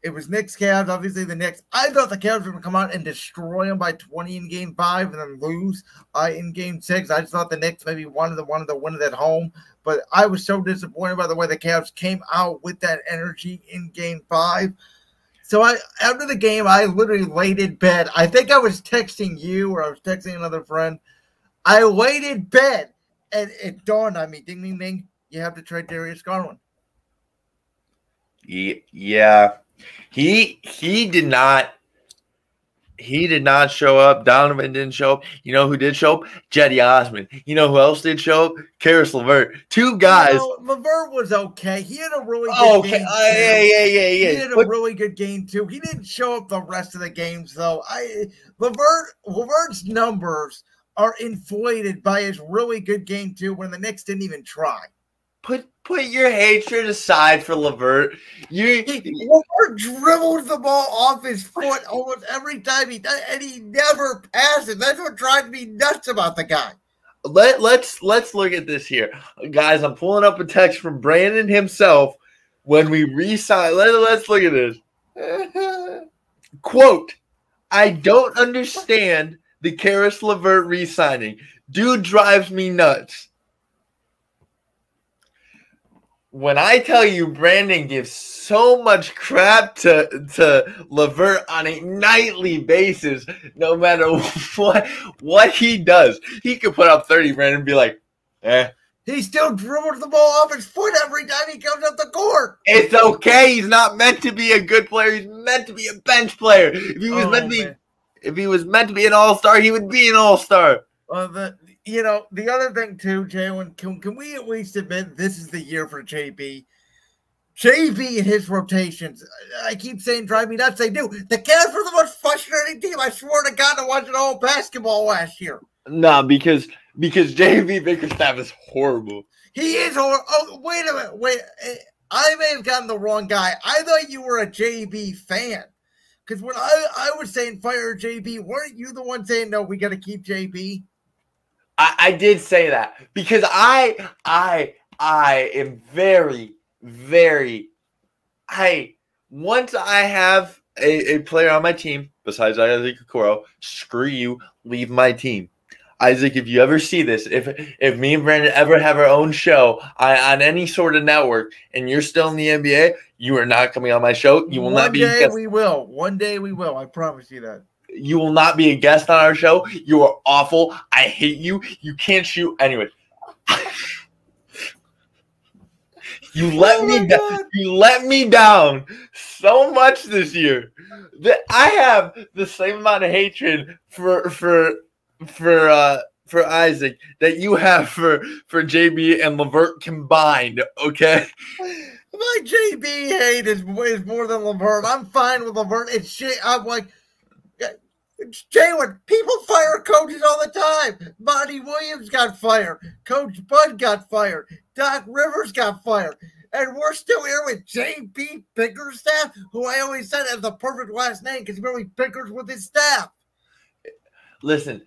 it was Knicks Cavs. Obviously, the Knicks. I thought the Cavs were going to come out and destroy them by twenty in Game Five, and then lose uh, in Game Six. I just thought the Knicks maybe wanted the one of the winners at home, but I was so disappointed by the way the Cavs came out with that energy in Game Five. So I, after the game, I literally laid in bed. I think I was texting you, or I was texting another friend. I laid in bed, and it dawned on me: ding, ding, ding! You have to trade Darius Garland. Yeah. He he did not he did not show up. Donovan didn't show up. You know who did show up? Cedi Osman. You know who else did show up? Karis LeVert. Two guys. You know, LeVert was okay. He had a really good oh, okay. game. Uh, yeah, yeah, yeah, yeah. He had a but, really good game too. He didn't show up the rest of the games though. I LeVert LeVert's numbers are inflated by his really good game too when the Knicks didn't even try. Put put your hatred aside for LeVert. You LeVert dribbles the ball off his foot almost every time he does, and he never passes. That's what drives me nuts about the guy. Let let's let's look at this here, guys. I'm pulling up a text from Brandon himself. When we re-sign, let, let's look at this. Quote: I don't understand the Karis LeVert re-signing. Dude drives me nuts. When I tell you Brandon gives so much crap to to LeVert on a nightly basis, no matter what what he does, he could put up thirty, Brandon, and be like, eh. He still dribbles the ball off his foot every time he comes up the court. It's okay. He's not meant to be a good player. He's meant to be a bench player. If he was oh, meant to be, if he was meant to be an all-star, he would be an all-star. Uh, the, you know, the other thing too, Jalen, can, can we at least admit this is the year for J B? J B and his rotations, I keep saying drive me nuts. They do. The Cavs were the most frustrating team. I swear to God, I watched all basketball last year. Nah, because because J B Bickerstaff is horrible. He is horrible. Oh, wait a minute. Wait, I may have gotten the wrong guy. I thought you were a J B fan. Because when I, I was saying fire J B, weren't you the one saying, no, we got to keep J B? I, I did say that. Because I, I, I am very... Very, I once I have a, a player on my team besides Isaac Okoro, screw you, leave my team. Isaac, if you ever see this, if if me and Brandon ever have our own show I, on any sort of network, and you're still in the N B A, you are not coming on my show. You will not be. One day we will. One day we will. I promise you that. You will not be a guest on our show. You are awful. I hate you. You can't shoot. Anyway. You let oh me down. You let me down so much this year that I have the same amount of hatred for for for uh, for Isaac that you have for for J B and LeVert combined. Okay, my J B hate is, is more than LeVert. I'm fine with LeVert. It's shit. I'm like Jalen. People fire coaches all the time. Monty Williams got fired. Coach Bud got fired. Doc Rivers got fired. And we're still here with J B Bickerstaff, who I always said has the perfect last name because he really bickers with his staff. Listen,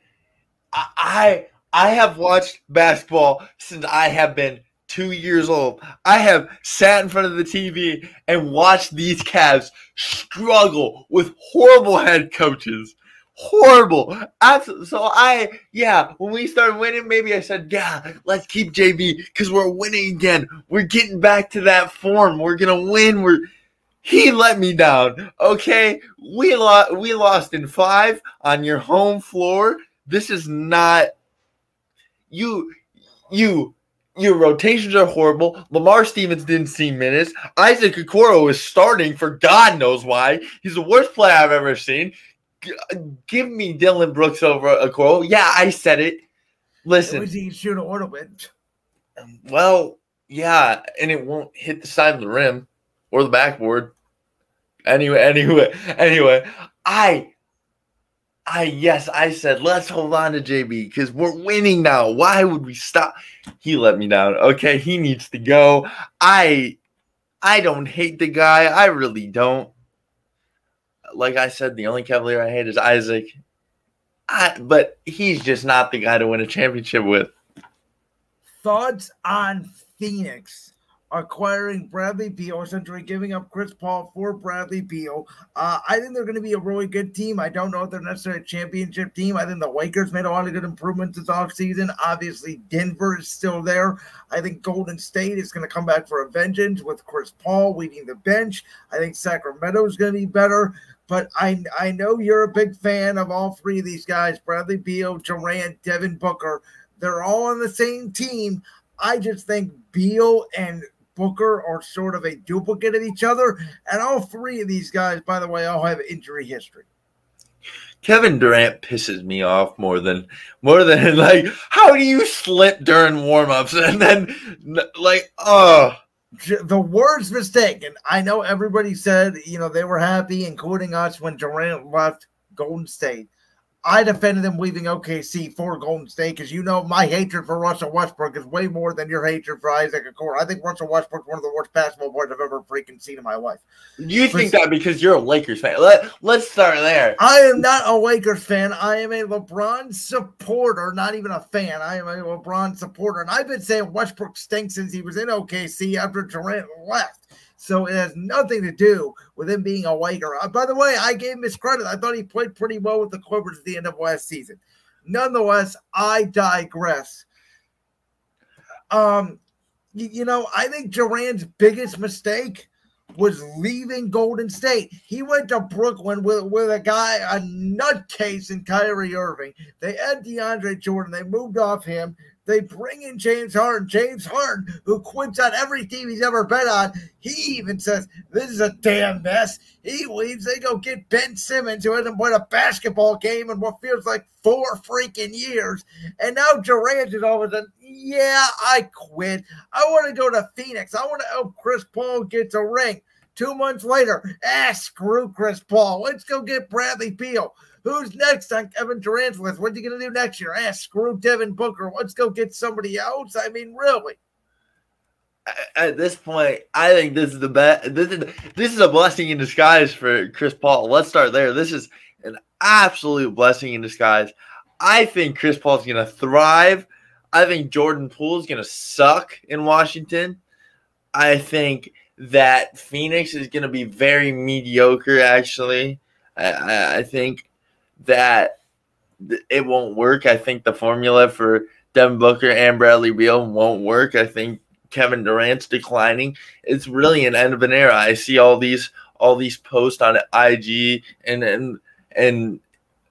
I, I I have watched basketball since I have been two years old. I have sat in front of the T V and watched these Cavs struggle with horrible head coaches. Horrible. Absolutely. So I, yeah, when we started winning, maybe I said, yeah, let's keep J B because we're winning again. We're getting back to that form. We're going to win. We're He let me down, okay? We, lo- we lost in five on your home floor. This is not – you you – your rotations are horrible. Lamar Stevens didn't see minutes. Isaac Okoro is starting for God knows why. He's the worst player I've ever seen. G- give me Dylan Brooks over Okoro. Yeah, I said it. Listen. At least he can shoot an ornament. Well, yeah, and it won't hit the side of the rim or the backboard. Anyway, anyway, anyway, I, I yes, I said let's hold on to J B because we're winning now. Why would we stop? He let me down. Okay, he needs to go. I, I don't hate the guy. I really don't. Like I said, the only Cavalier I hate is Isaac. I, but he's just not the guy to win a championship with. Thoughts on Phoenix acquiring Bradley Beal, essentially giving up Chris Paul for Bradley Beal. Uh, I think they're going to be a really good team. I don't know if they're necessarily a championship team. I think the Lakers made a lot of good improvements this offseason. Obviously, Denver is still there. I think Golden State is going to come back for a vengeance with Chris Paul leading the bench. I think Sacramento is going to be better. But I I know you're a big fan of all three of these guys, Bradley Beal, Durant, Devin Booker. They're all on the same team. I just think Beal and Booker are sort of a duplicate of each other. And all three of these guys, by the way, all have injury history. Kevin Durant pisses me off more than more than like, how do you slip during warmups? And then like, oh, the worst mistake. And I know everybody said, you know, they were happy, including us, when Durant left Golden State. I defended him leaving O K C for Golden State because, you know, my hatred for Russell Westbrook is way more than your hatred for Isaac Okoro. I think Russell Westbrook is one of the worst basketball players I've ever freaking seen in my life. You but, think that because you're a Lakers fan. Let, let's start there. I am not a Lakers fan. I am a LeBron supporter, not even a fan. I am a LeBron supporter. And I've been saying Westbrook stinks since he was in O K C after Durant left. So it has nothing to do with him being a Laker. By the way, I gave him his credit. I thought he played pretty well with the Clippers at the end of last season. Nonetheless, I digress. Um, you, you know, I think Durant's biggest mistake was leaving Golden State. He went to Brooklyn with, with a guy, a nutcase in Kyrie Irving. They had DeAndre Jordan. They moved off him. They bring in James Harden. James Harden, who quits on every team he's ever been on, he even says, this is a damn mess. He leaves. They go get Ben Simmons, who hasn't won a basketball game in what feels like four freaking years. And now Durant is all of a sudden, yeah, I quit. I want to go to Phoenix. I want to help Chris Paul get a ring. Two months later, ah, screw Chris Paul. Let's go get Bradley Beal. Who's next on Kevin Durant's list? What are you going to do next year? Ah, screw Devin Booker. Let's go get somebody else. I mean, really. At this point, I think this is the best. This is this is a blessing in disguise for Chris Paul. Let's start there. This is an absolute blessing in disguise. I think Chris Paul's going to thrive. I think Jordan Poole's going to suck in Washington. I think that Phoenix is going to be very mediocre, actually. I, I, I think that it won't work. I think the formula for Devin Booker and Bradley Beal won't work. I think Kevin Durant's declining. It's really an end of an era. I see all these all these posts on I G and and and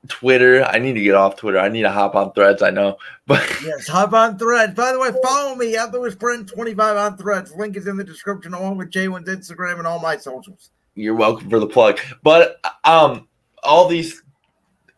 Twitter. I need to get off Twitter. I need to hop on Threads. I know, but yes, hop on Threads. By the way, follow me at Lewis Brin twenty-five on Threads. Link is in the description, along with Jaylen's Instagram and all my socials. You're welcome for the plug. But um, all these.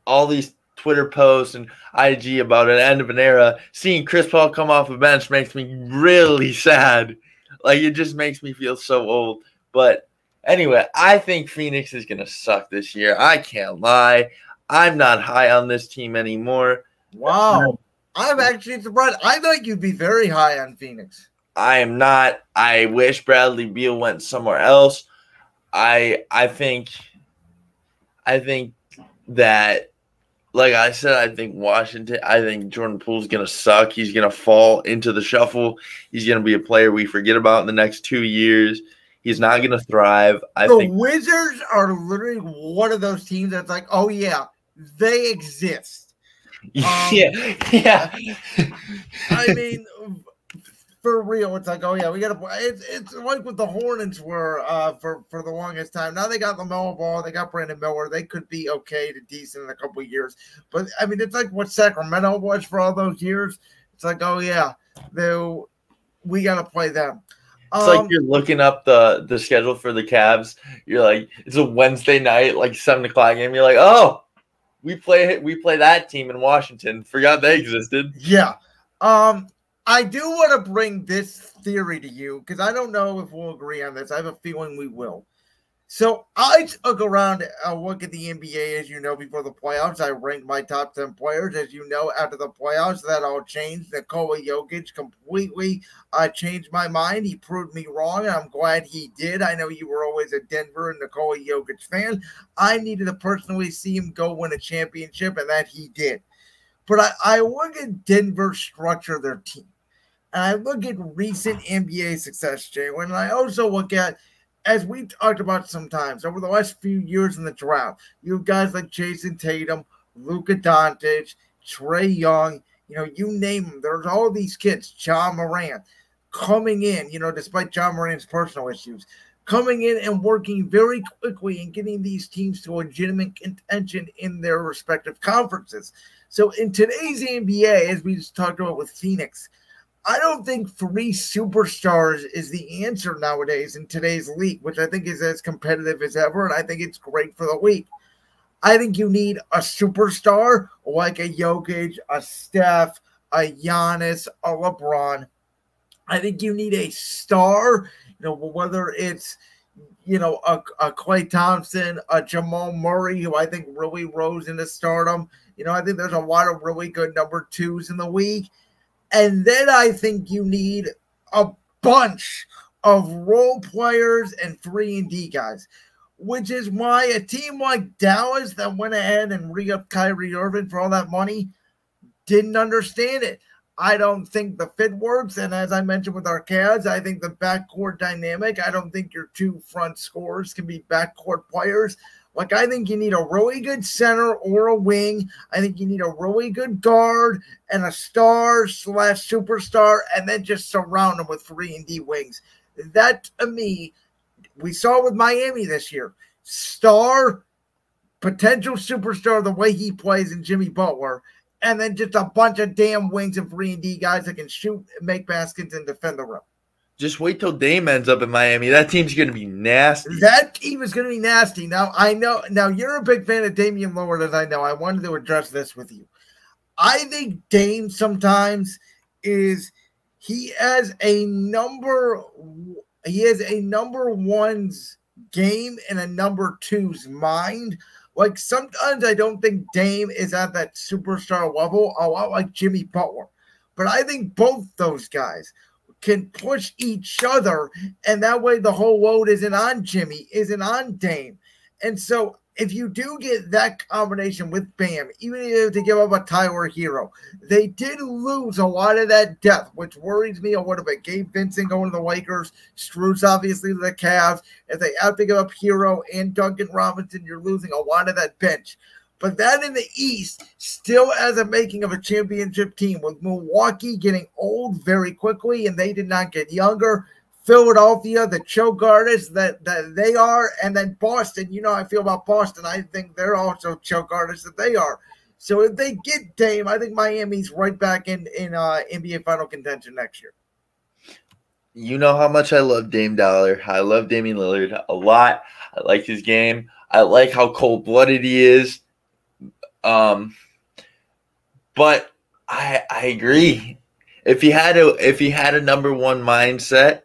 all these Twitter posts and I G about an end of an era, seeing Chris Paul come off the bench makes me really sad. Like, it just makes me feel so old. But anyway, I think Phoenix is going to suck this year. I can't lie. I'm not high on this team anymore. Wow. I'm actually surprised. I thought you'd be very high on Phoenix. I am not. I wish Bradley Beal went somewhere else. I I think I think that Like I said, I think Washington, I think Jordan Poole's going to suck. He's going to fall into the shuffle. He's going to be a player we forget about in the next two years. He's not going to thrive. I the think Wizards are literally one of those teams that's like, oh, yeah, they exist. Um, yeah. yeah. I mean, for real, it's like, oh, yeah, we got to play. It's, it's like what the Hornets were uh, for, for the longest time. Now they got LaMelo Ball. They got Brandon Miller. They could be okay to decent in a couple of years. But, I mean, it's like what Sacramento was for all those years. It's like, oh, yeah, they, we got to play them. It's um, like you're looking up the, the schedule for the Cavs. You're like, it's a Wednesday night, like seven o'clock game. You're like, oh, we play we play that team in Washington. Forgot they existed. Yeah. Um. I do want to bring this theory to you because I don't know if we'll agree on this. I have a feeling we will. So I took around a look at the N B A, as you know, before the playoffs. I ranked my top ten players. As you know, after the playoffs, that all changed. Nikola Jokic completely uh, changed my mind. He proved me wrong, and I'm glad he did. I know you were always a Denver and Nikola Jokic fan. I needed to personally see him go win a championship, and that he did. But I, I look at Denver structure their team. And I look at recent N B A success, Jaylen, and I also look at, as we talked about sometimes, over the last few years in the draft, you have guys like Jason Tatum, Luka Doncic, Trae Young, you know, you name them. There's all these kids, Ja Morant, coming in, you know, despite Ja Morant's personal issues, coming in and working very quickly and getting these teams to legitimate contention in their respective conferences. So in today's N B A, as we just talked about with Phoenix, I don't think three superstars is the answer nowadays in today's league, which I think is as competitive as ever, and I think it's great for the league. I think you need a superstar like a Jokic, a Steph, a Giannis, a LeBron. I think you need a star, you know, whether it's, you know, a, a Klay Thompson, a Jamal Murray, who I think really rose into stardom. You know, I think there's a lot of really good number twos in the league. And then I think you need a bunch of role players and three and D guys, which is why a team like Dallas that went ahead and re-upped Kyrie Irving for all that money didn't understand it. I don't think the fit works, and as I mentioned with our Cavs, I think the backcourt dynamic, I don't think your two front scorers can be backcourt players. Like, I think you need a really good center or a wing. I think you need a really good guard and a star slash superstar, and then just surround them with three and D wings. That, to me, we saw with Miami this year. Star, potential superstar, the way he plays, and Jimmy Butler, and then just a bunch of damn wings and three and D guys that can shoot, make baskets, and defend the rim. Just wait till Dame ends up in Miami. That team's going to be nasty. That team is going to be nasty. Now, I know. Now, you're a big fan of Damian Lillard, as I know. I wanted to address this with you. I think Dame sometimes is he has a number he has a number one's game and a number two's mind. Like, sometimes I don't think Dame is at that superstar level, a lot like Jimmy Butler. But I think both those guys can push each other, and that way the whole load isn't on Jimmy, isn't on Dame. And so if you do get that combination with Bam, even if they give up a Tyler Hero, they did lose a lot of that depth, which worries me a little bit. Gabe Vincent going to the Lakers, Struz obviously to the Cavs. If they have to give up Hero and Duncan Robinson, you're losing a lot of that bench. But that in the East still has a making of a championship team, with Milwaukee getting old very quickly, and they did not get younger. Philadelphia, the choke artists that, that they are, and then Boston. You know how I feel about Boston. I think they're also choke artists that they are. So if they get Dame, I think Miami's right back in, in uh, N B A final contention next year. You know how much I love Dame Dollar. I love Damian Lillard a lot. I like his game. I like how cold-blooded he is. Um, But I I agree. If he had a, if he had a number one mindset,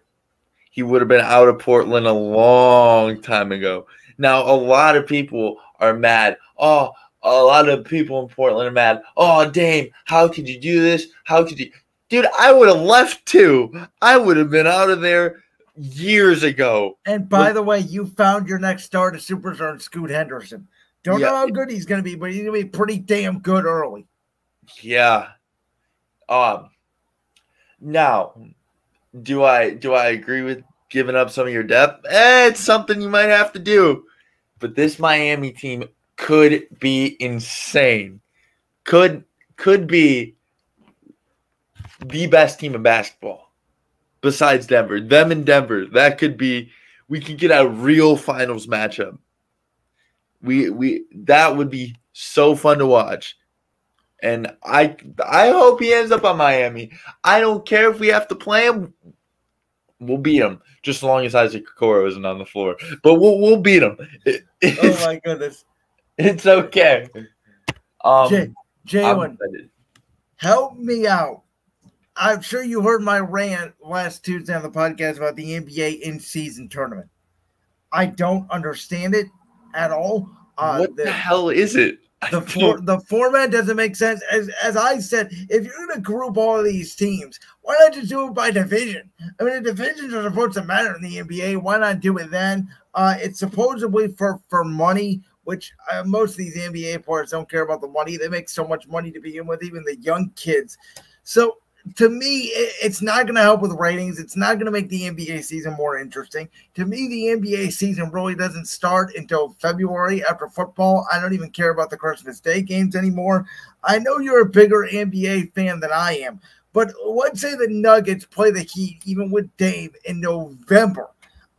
he would have been out of Portland a long time ago. Now, a lot of people are mad. Oh, a lot of people in Portland are mad. Oh, Dame, how could you do this? How could you? Dude, I would have left too. I would have been out of there years ago. And by but, the way, you found your next star to superstar in Scoot Henderson. Don't yeah. know how good he's going to be, but he's going to be pretty damn good early. Yeah. Um. Now, Do I do I agree with giving up some of your depth? Eh, it's something you might have to do. But this Miami team could be insane. Could could be the best team in basketball besides Denver. Them and Denver. That could be we could get a real finals matchup. We we that would be so fun to watch. And I I hope he ends up on Miami. I don't care if we have to play him. We'll beat him, just as long as Isaac Okoro isn't on the floor. But we'll we'll beat him. It, oh, my goodness. It's okay. Um, Jay, Jalen, help me out. I'm sure you heard my rant last Tuesday on the podcast about the N B A in-season tournament. I don't understand it at all. Uh, what the, the hell is it? The for, the format doesn't make sense. As as I said, if you're going to group all of these teams, why not just do it by division? I mean, the divisions are supposed to matter in the N B A. Why not do it then? Uh, it's supposedly for, for money, which uh, most of these N B A players don't care about the money. They make so much money to begin with, even the young kids. So, to me, it, it's not going to help with ratings. It's not going to make the N B A season more interesting. To me, the N B A season really doesn't start until February after football. I don't even care about the Christmas Day games anymore. I know you're a bigger N B A fan than I am, but let's say the Nuggets play the Heat, even with Dame, in November.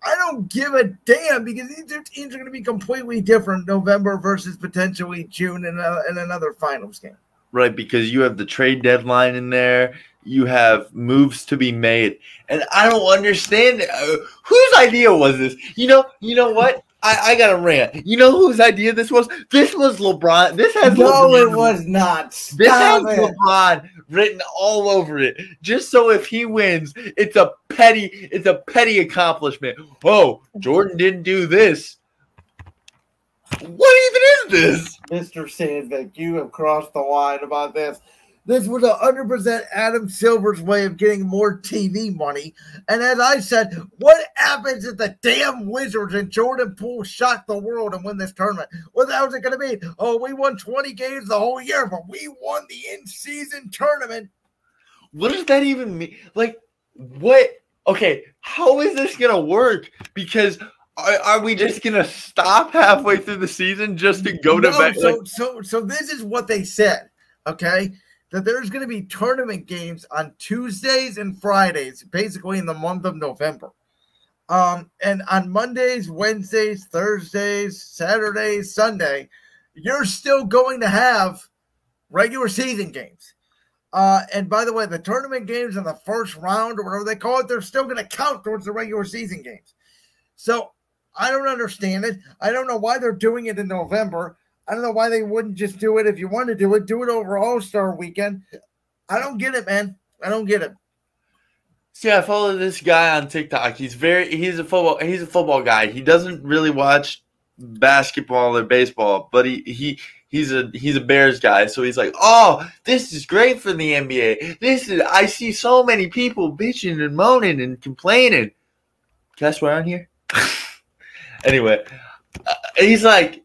I don't give a damn because these teams are going to be completely different November versus potentially June and, uh, and another finals game. Right, because you have the trade deadline in there. You have moves to be made. And I don't understand uh, whose idea was this? You know, you know what? I, I got a rant. You know whose idea this was? This was LeBron. This has No, LeBron. It was not. Stop this has it. LeBron written all over it. Just so if he wins, it's a petty, it's a petty accomplishment. Oh, Jordan didn't do this. What even is this? Mister Sandvik, you have crossed the line about this. This was one hundred percent Adam Silver's way of getting more T V money. And as I said, what happens if the damn Wizards and Jordan Poole shock the world and win this tournament? What the hell is it going to be? Oh, we won twenty games the whole year, but we won the in-season tournament. What does that even mean? Like, what? Okay, how is this going to work? Because – Are, are we just going to stop halfway through the season just to go no, to bed? So, like- so, so this is what they said, okay, that there's going to be tournament games on Tuesdays and Fridays, basically in the month of November. Um, and on Mondays, Wednesdays, Thursdays, Saturdays, Sunday, you're still going to have regular season games. Uh, and by the way, the tournament games in the first round or whatever they call it, they're still going to count towards the regular season games. So I don't understand it. I don't know why they're doing it in November. I don't know why they wouldn't just do it. If you want to do it, do it over All-Star weekend. I don't get it, man. I don't get it. See, I follow this guy on TikTok. He's very he's a football he's a football guy. He doesn't really watch basketball or baseball, but he he he's a he's a Bears guy. So he's like, "Oh, this is great for the N B A. This is I see so many people bitching and moaning and complaining." Can I swear on here? Anyway, uh, he's like,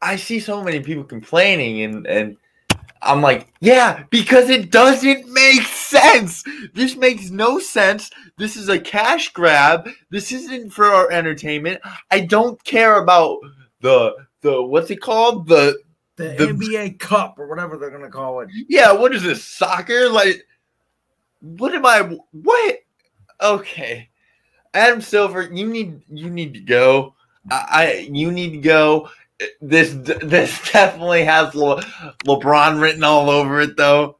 "I see so many people complaining and and I'm like, yeah, because it doesn't make sense. This makes no sense. This is a cash grab. This isn't for our entertainment. I don't care about the the what's it called? The the, the N B A Cup or whatever they're gonna call it. Yeah, what is this? Soccer? Like what am I what? Okay. Adam Silver, you need you need to go. I, I you need to go. This this definitely has Le, LeBron written all over it, though.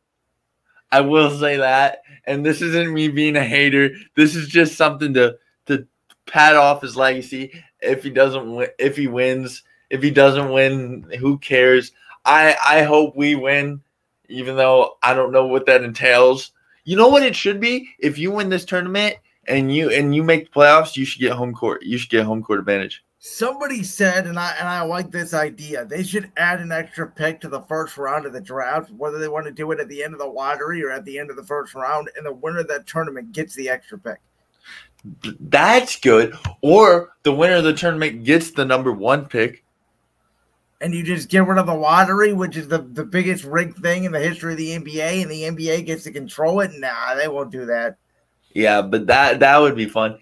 I will say that. And this isn't me being a hater. This is just something to to pat off his legacy. If he doesn't, if he wins, if he doesn't win, who cares? I I hope we win, even though I don't know what that entails. You know what it should be? If you win this tournament and you and you make the playoffs, you should get home court. You should get home court advantage. Somebody said, and I and I like this idea, they should add an extra pick to the first round of the draft, whether they want to do it at the end of the lottery or at the end of the first round, and the winner of that tournament gets the extra pick. That's good. Or the winner of the tournament gets the number one pick. And you just get rid of the lottery, which is the, the biggest rigged thing in the history of the N B A, and the N B A gets to control it? Nah, they won't do that. Yeah, but that that would be fun.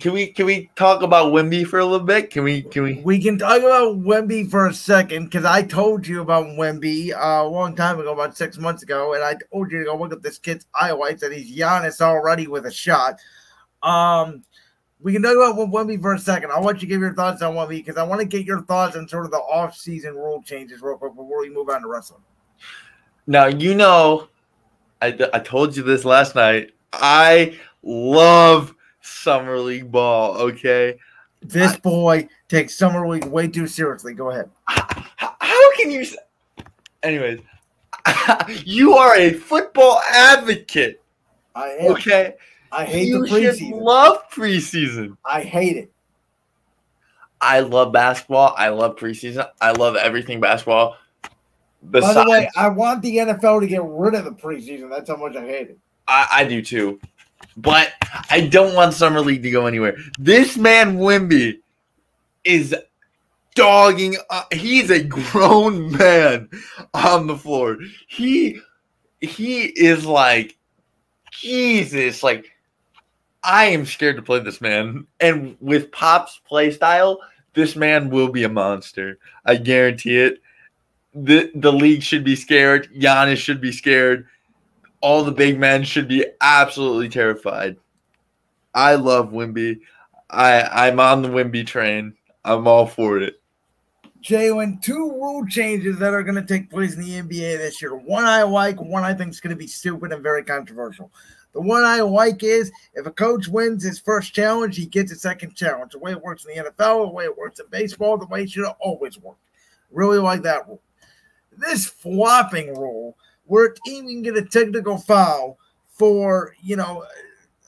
Can we can we talk about Wemby for a little bit? Can we can we we can talk about Wemby for a second, because I told you about Wemby uh, a long time ago, about six months ago, and I told you to go look up this kid's highlights that he's Giannis already with a shot. Um, we can talk about Wemby for a second. I want you to give your thoughts on Wemby because I want to get your thoughts on sort of the off-season rule changes real quick before we move on to wrestling. Now you know, I I told you this last night. I love Summer League ball, okay? This I, boy takes Summer League way too seriously. Go ahead. How, how can you – anyways, you are a football advocate. I am. Okay? I hate you the preseason. You should love preseason. I hate it. I love basketball. I love preseason. I love everything basketball. Besides, by the way, I want the N F L to get rid of the preseason. That's how much I hate it. I, I do too. But I don't want Summer League to go anywhere. This man, Wemby, is dogging up. He's a grown man on the floor. He he is like, Jesus, like, I am scared to play this man. And with Pop's play style, this man will be a monster. I guarantee it. The, the league should be scared. Giannis should be scared. All the big men should be absolutely terrified. I love Wemby. I, I'm on the Wemby train. I'm all for it. Jalen, two rule changes that are going to take place in the N B A this year. One I like, one I think is going to be stupid and very controversial. The one I like is if a coach wins his first challenge, he gets a second challenge. The way it works in the N F L, the way it works in baseball, the way it should have always worked. Really like that rule. This flopping rule, where a team can get a technical foul for, you know,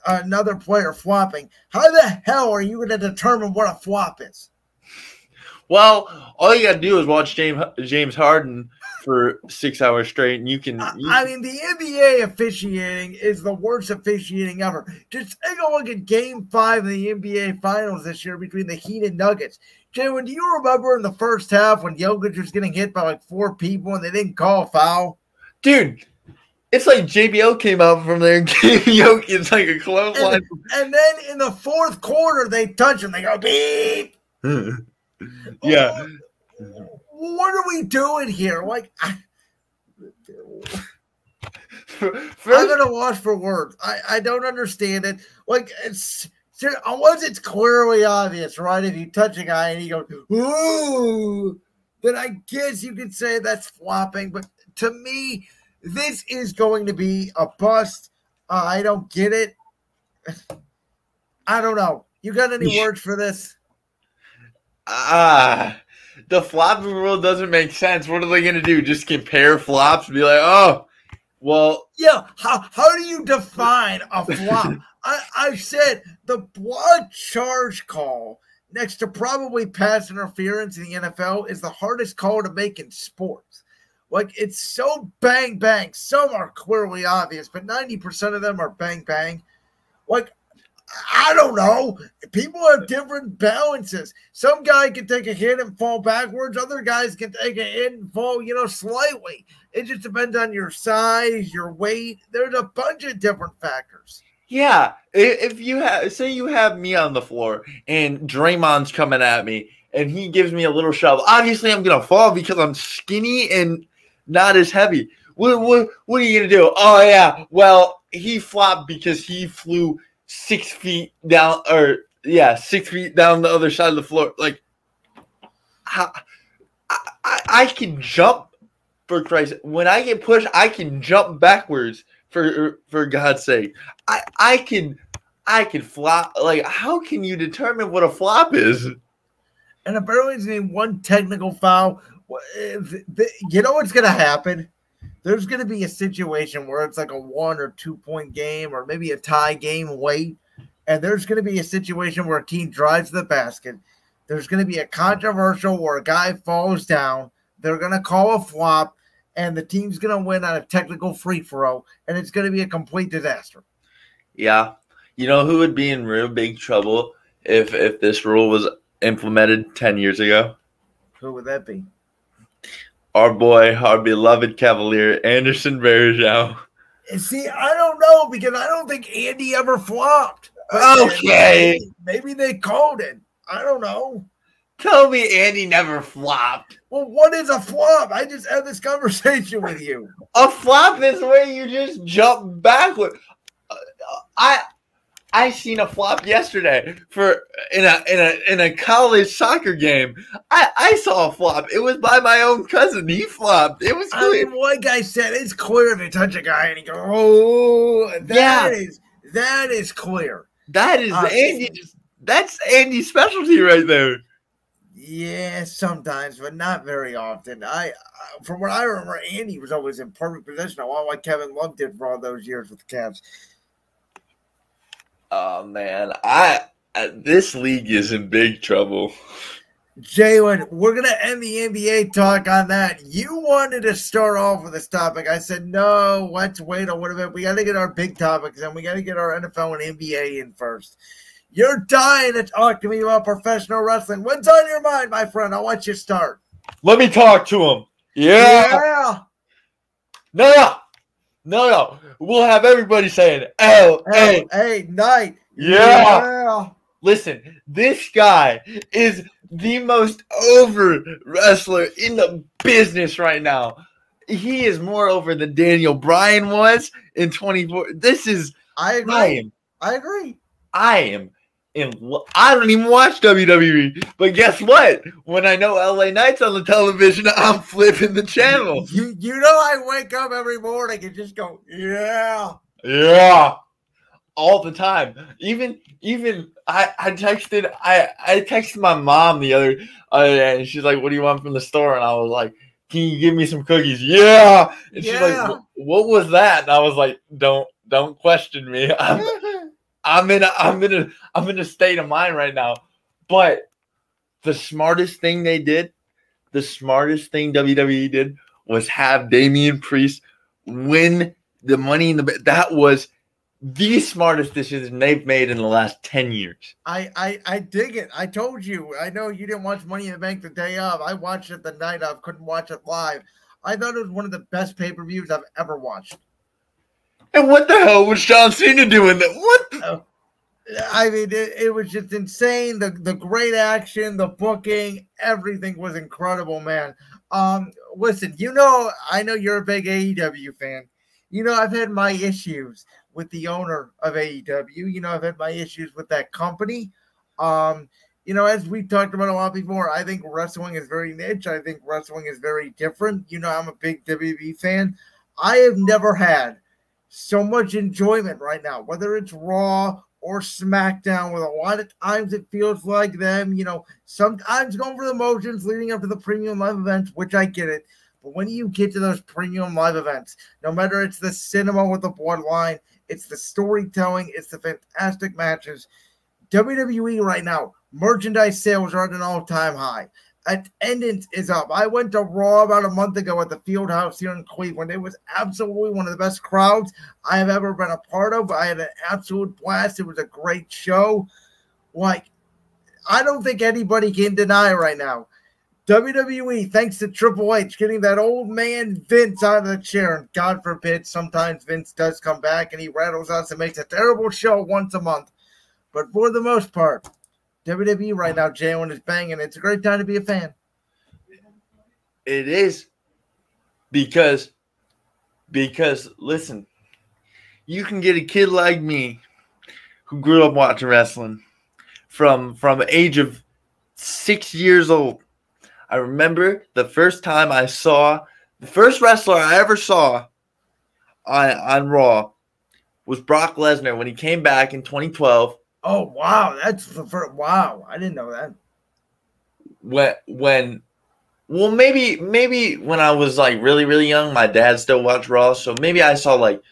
another player flopping. How the hell are you going to determine what a flop is? Well, all you got to do is watch James James Harden for six hours straight, and you can. You I mean, the N B A officiating is the worst officiating ever. Just take a look at Game Five of the N B A Finals this year between the Heat and Nuggets. Jalen, do you remember in the first half when Jokic was getting hit by like four people and they didn't call a foul? Dude, it's like J B L came out from there and gave Jokic like a clothesline. And, and then in the fourth quarter, they touch him. They go, beep. Yeah. What, what are we doing here? Like, I, First, I'm going to watch for words. I, I don't understand it. Like, it's, unless it's clearly obvious, right? If you touch a guy and he goes, ooh. that I guess you could say that's flopping. But to me, this is going to be a bust. Uh, I don't get it. I don't know. You got any words for this? Ah, uh, the flop rule doesn't make sense. What are they going to do? Just compare flops? Be like, oh, well. Yeah, how, how do you define a flop? I, I said the blood charge call next to probably pass interference in the N F L is the hardest call to make in sports. Like, it's so bang, bang. Some are clearly obvious, but ninety percent of them are bang, bang. Like, I don't know. People have different balances. Some guy can take a hit and fall backwards. Other guys can take a hit and fall, you know, slightly. It just depends on your size, your weight. There's a bunch of different factors. Yeah. If you have, say you have me on the floor and Draymond's coming at me and he gives me a little shove, obviously I'm going to fall because I'm skinny and not as heavy. What, what, what are you going to do? Oh, yeah. Well, he flopped because he flew six feet down, or yeah, six feet down the other side of the floor. Like, I, I, I can jump, for Christ. When I get pushed, I can jump backwards. For for God's sake, I, I can, I can flop. Like, how can you determine what a flop is? And apparently, there's one technical foul. You know what's gonna happen? There's going to be a situation where it's like a one or two point game or maybe a tie game late. And there's going to be a situation where a team drives the basket. There's going to be a controversial where a guy falls down. They're going to call a flop and the team's going to win on a technical free throw. And it's going to be a complete disaster. Yeah. You know who would be in real big trouble if, if this rule was implemented ten years ago? Who would that be? Our boy, our beloved Cavalier, Anderson Varejao. See, I don't know because I don't think Andy ever flopped. Okay. Maybe, maybe they called it. I don't know. Tell me Andy never flopped. Well, what is a flop? I just had this conversation with you. A flop is where you just jump backward. I I seen a flop yesterday for in a in a in a college soccer game. I, I saw a flop. It was by my own cousin. He flopped. It was clear. I mean, one guy said it's clear if you touch a guy and he goes, oh, that yeah. is that is clear. That is uh, Andy. That's Andy's specialty right there. Yeah, sometimes, but not very often. I, I from what I remember, Andy was always in perfect position. I want what Kevin Love did for all those years with the Cavs. Oh, man, I, I this league is in big trouble. Jalen, we're going to end the N B A talk on that. You wanted to start off with this topic. I said, no, let's wait a little bit. We got to get our big topics, and we got to get our N F L and N B A in first. You're dying to talk to me about professional wrestling. What's on your mind, my friend? I'll let you start. Let me talk to him. Yeah. yeah. No, no. No, no. We'll have everybody saying L A Knight. Yeah. yeah. Listen, this guy is the most over wrestler in the business right now. He is more over than Daniel Bryan was in twenty-four. This is I agree. I, am, I agree. I am in lo- I don't even watch W W E, but guess what? When I know L A Knight's on the television, I'm flipping the channel. You, you know I wake up every morning and just go, yeah. Yeah. All the time. Even even I, I texted I, I texted my mom the other uh, and she's like, what do you want from the store? And I was like, can you give me some cookies? Yeah. And yeah. she's like, what was that? And I was like, Don't don't question me. I'm I'm in a, I'm in a, I'm in a state of mind right now, but the smartest thing they did, the smartest thing W W E did was have Damian Priest win the Money in the. That was the smartest decision they've made in the last ten years. I, I, I dig it. I told you. I know you didn't watch Money in the Bank the day of. I watched it the night of. Couldn't watch it live. I thought it was one of the best pay per views I've ever watched. And what the hell was John Cena doing? That what? The- I mean, it, it was just insane. The the great action, the booking, everything was incredible, man. Um, listen, you know, I know you're a big A E W fan. You know, I've had my issues with the owner of A E W. You know, I've had my issues with that company. Um, you know, as we talked about a lot before, I think wrestling is very niche. I think wrestling is very different. You know, I'm a big W W E fan. I have never had so much enjoyment right now, whether it's Raw or SmackDown, where a lot of times it feels like them, you know, sometimes going for the motions leading up to the premium live events, which I get it. But when you get to those premium live events, no matter it's the cinema with the bloodline, it's the storytelling, it's the fantastic matches, W W E right now, merchandise sales are at an all-time high. Attendance is up. I went to Raw about a month ago at the Fieldhouse here in Cleveland. It was absolutely one of the best crowds I have ever been a part of. I had an absolute blast. It was a great show. Like, I don't think anybody can deny right now, W W E, thanks to Triple H, getting that old man Vince out of the chair. And God forbid, sometimes Vince does come back and he rattles us and makes a terrible show once a month. But for the most part, W W E right now, Jalen, is banging. It's a great time to be a fan. It is, because, because listen, you can get a kid like me who grew up watching wrestling from from the age of six years old. I remember the first time I saw the first wrestler I ever saw on on Raw was Brock Lesnar when he came back in twenty twelve. Oh, wow. That's the first. Wow. I didn't know that. When, when, well, maybe, maybe when I was like really, really young, my dad still watched Raw. So maybe I saw like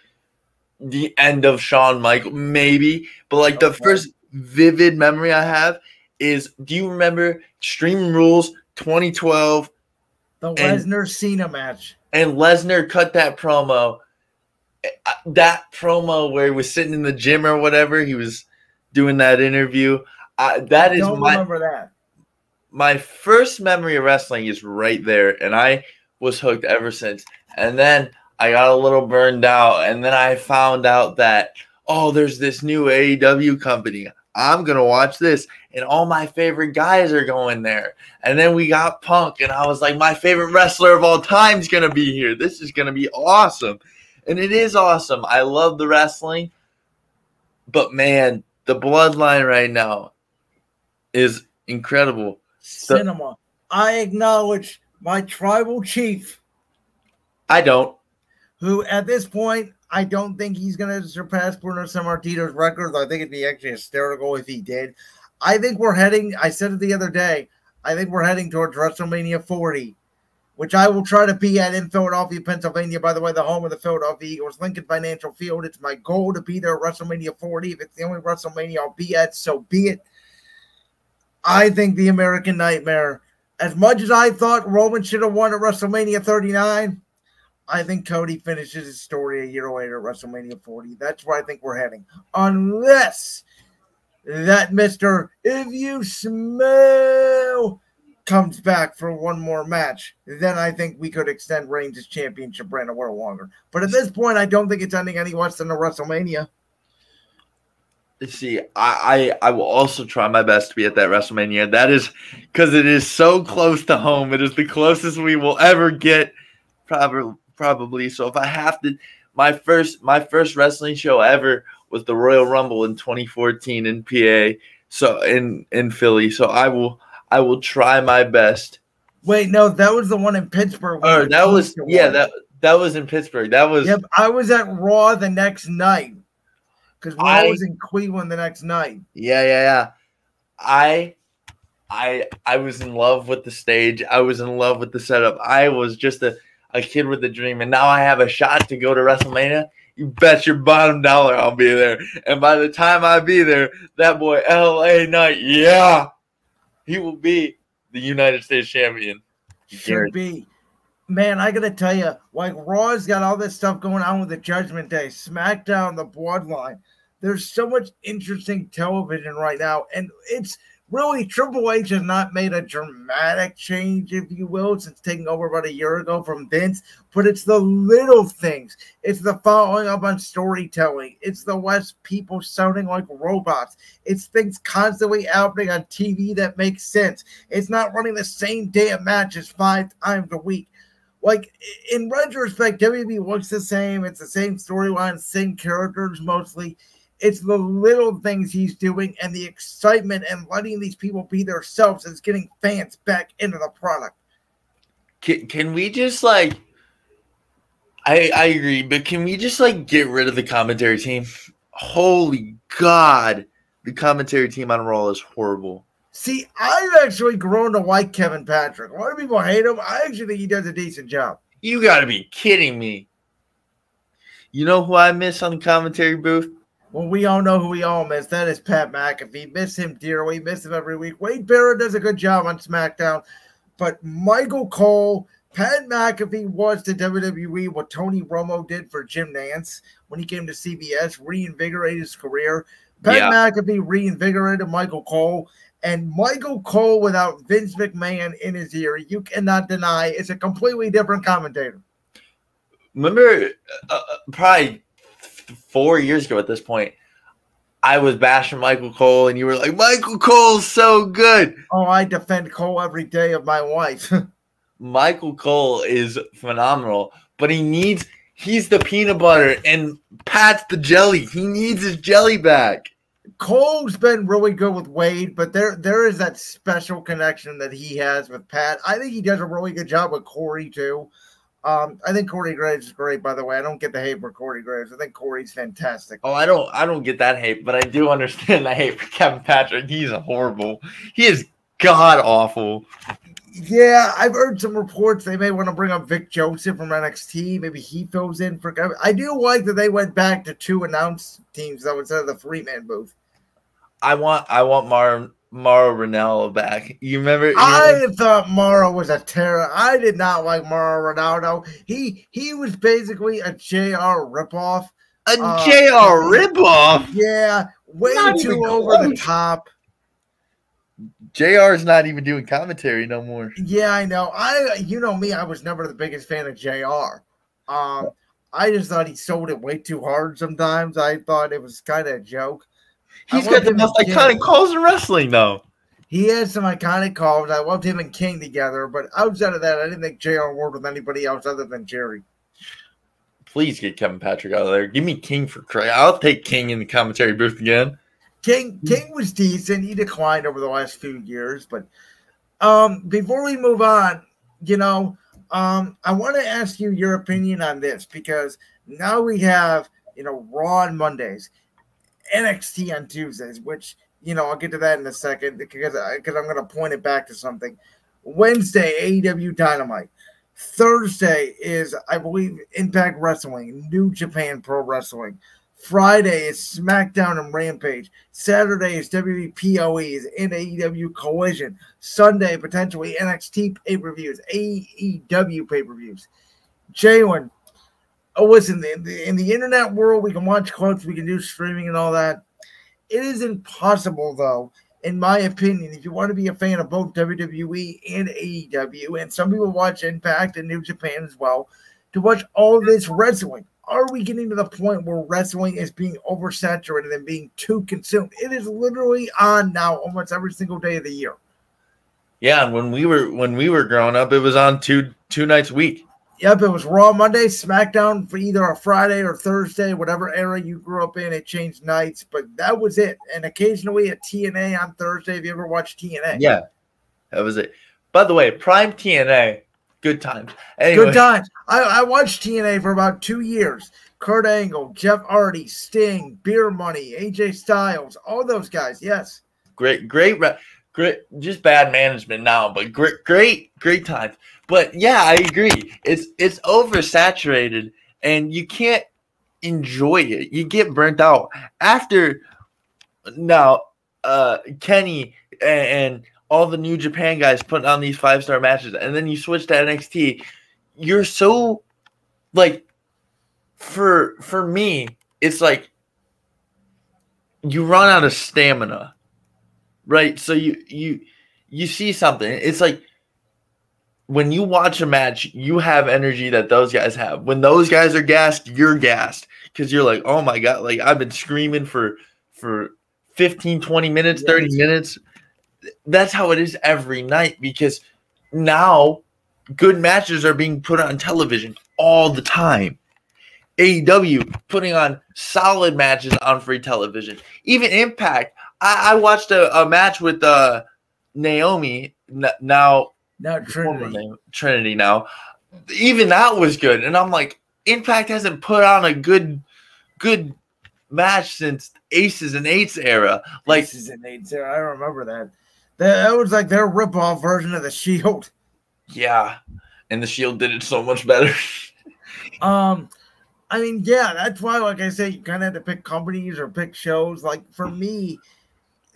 the end of Shawn Michaels, maybe. But like the okay. first vivid memory I have is, do you remember Extreme Rules twenty twelve? The Lesnar Cena match. And Lesnar cut that promo. That promo where he was sitting in the gym or whatever. He was doing that interview. Uh, that I is don't my, remember that. My first memory of wrestling is right there, and I was hooked ever since. And then I got a little burned out, and then I found out that, oh, there's this new A E W company. I'm going to watch this, and all my favorite guys are going there. And then we got Punk, and I was like, my favorite wrestler of all time is going to be here. This is going to be awesome. And it is awesome. I love the wrestling, but, man, the bloodline right now is incredible. Cinema. I acknowledge my tribal chief. I don't. Who, at this point, I don't think he's going to surpass Bruno Sammartino's record. I think it'd be actually hysterical if he did. I think we're heading, I said it the other day, I think we're heading towards WrestleMania forty, which I will try to be at in Philadelphia, Pennsylvania. By the way, the home of the Philadelphia Eagles, Lincoln Financial Field. It's my goal to be there at WrestleMania forty. If it's the only WrestleMania I'll be at, so be it. I think the American Nightmare, as much as I thought Roman should have won at WrestleMania thirty-nine, I think Cody finishes his story a year later at WrestleMania forty. That's where I think we're heading. Unless that Mister If You Smell comes back for one more match, then I think we could extend Reigns' championship reign a little longer. But at this point, I don't think it's ending any less than a WrestleMania. See, I, I, I will also try my best to be at that WrestleMania. That is because it is so close to home. It is the closest we will ever get, probably. probably. So if I have to, my first, my first wrestling show ever was the Royal Rumble in twenty fourteen in P A. So in, in Philly. So I will... I will try my best. Wait, no, that was the one in Pittsburgh. Oh, that was yeah, that that was in Pittsburgh. That was. Yep, I was at Raw the next night because I was in Cleveland the next night. Yeah, yeah, yeah. I, I, I was in love with the stage. I was in love with the setup. I was just a, a kid with a dream, and now I have a shot to go to WrestleMania. You bet your bottom dollar I'll be there. And by the time I be there, that boy L A Knight, yeah. He will be the United States champion. Should be. Man, I got to tell you, like, Raw's got all this stuff going on with the Judgment Day, SmackDown, the Bloodline. There's so much interesting television right now. And it's really, Triple H has not made a dramatic change, if you will, since taking over about a year ago from Vince. But it's the little things. It's the following up on storytelling. It's the less people sounding like robots. It's things constantly happening on T V that makes sense. It's not running the same damn matches five times a week. Like, in retrospect, W W E looks the same. It's the same storyline, same characters mostly. It's the little things he's doing and the excitement and letting these people be themselves is getting fans back into the product. Can, can we just like, I, I agree, but can we just like get rid of the commentary team? Holy God, the commentary team on Raw is horrible. See, I've actually grown to like Kevin Patrick. A lot of people hate him. I actually think he does a decent job. You got to be kidding me. You know who I miss on the commentary booth? Well, we all know who we all miss. That is Pat McAfee. Miss him dearly. Miss him every week. Wade Barrett does a good job on SmackDown. But Michael Cole, Pat McAfee was to W W E what Tony Romo did for Jim Nantz when he came to C B S, reinvigorated his career. Pat yeah. McAfee reinvigorated Michael Cole. And Michael Cole without Vince McMahon in his ear, you cannot deny, is a completely different commentator. Remember, uh, probably four years ago at this point, I was bashing Michael Cole, and you were like, Michael Cole's so good. Oh, I defend Cole every day of my life. Michael Cole is phenomenal, but he needs – he's the peanut butter, and Pat's the jelly. He needs his jelly back. Cole's been really good with Wade, but there there is that special connection that he has with Pat. I think he does a really good job with Corey, too. Um, I think Corey Graves is great, by the way. I don't get the hate for Corey Graves. I think Corey's fantastic. Oh, I don't I don't get that hate, but I do understand the hate for Kevin Patrick. He's horrible. He is god-awful. Yeah, I've heard some reports they may want to bring up Vic Joseph from N X T. Maybe he fills in for Kevin. I do like that they went back to two announced teams though instead of the three-man booth. I want I want Mar Mauro Ranallo back. You remember? You remember? I thought Mauro was a terror. I did not like Mauro Ranallo. He he was basically a J R ripoff. A uh, J R ripoff? Yeah, way not too over close. The top. J R's not even doing commentary no more. Yeah, I know. I you know me, I was never the biggest fan of J R. Um, I just thought he sold it way too hard sometimes. I thought it was kind of a joke. He's got the most iconic calls in wrestling, though. He has some iconic calls. I loved him and King together, but outside of that, I didn't think J R worked with anybody else other than Jerry. Please get Kevin Patrick out of there. Give me King for Christ. I'll take King in the commentary booth again. King King was decent. He declined over the last few years. But um, before we move on, you know, um, I want to ask you your opinion on this because now we have, you know, Raw on Mondays, N X T on Tuesdays, which, you know, I'll get to that in a second because I, because I'm going to point it back to something. Wednesday, A E W Dynamite. Thursday is, I believe, Impact Wrestling, New Japan Pro Wrestling. Friday is SmackDown and Rampage. Saturday is W W E P O Es and A E W Collision. Sunday, potentially N X T pay-per-views, A E W pay-per-views. Jalen, oh, listen, in the, in the internet world, we can watch clips, we can do streaming and all that. It is impossible, though, in my opinion, if you want to be a fan of both W W E and A E W, and some people watch Impact and New Japan as well, to watch all this wrestling. Are we getting to the point where wrestling is being oversaturated and being too consumed? It is literally on now almost every single day of the year. Yeah, and when we were when we were growing up, it was on two two nights a week. Yep, it was Raw Monday, SmackDown for either a Friday or Thursday, whatever era you grew up in, it changed nights, but that was it. And occasionally a T N A on Thursday, if you ever watched T N A. Yeah, that was it. By the way, Prime T N A. Good times. Anyway. Good times. I, I watched T N A for about two years. Kurt Angle, Jeff Hardy, Sting, Beer Money, A J Styles, all those guys. Yes. Great, great, great. Just bad management now, but great, great, great times. But yeah, I agree. It's it's oversaturated, and you can't enjoy it. You get burnt out after. Now, uh, Kenny and. and all the New Japan guys putting on these five-star matches, and then you switch to N X T, you're so, like, for for me, it's like you run out of stamina, right? So you you you see something. It's like when you watch a match, you have energy that those guys have. When those guys are gassed, you're gassed because you're like, oh, my God, like I've been screaming for, for fifteen, twenty minutes, thirty yes. minutes. That's how it is every night because now good matches are being put on television all the time. A E W putting on solid matches on free television. Even Impact. I, I watched a, a match with uh, Naomi, n- now now Trinity. Name, Trinity now. Even that was good. And I'm like, Impact hasn't put on a good good match since Aces and Eights era. Like, Aces and Eights era. I remember that. That, that was like their ripoff version of the Shield. Yeah. And the Shield did it so much better. um I mean, yeah, that's why, like I said, you kind of had to pick companies or pick shows. Like, for me,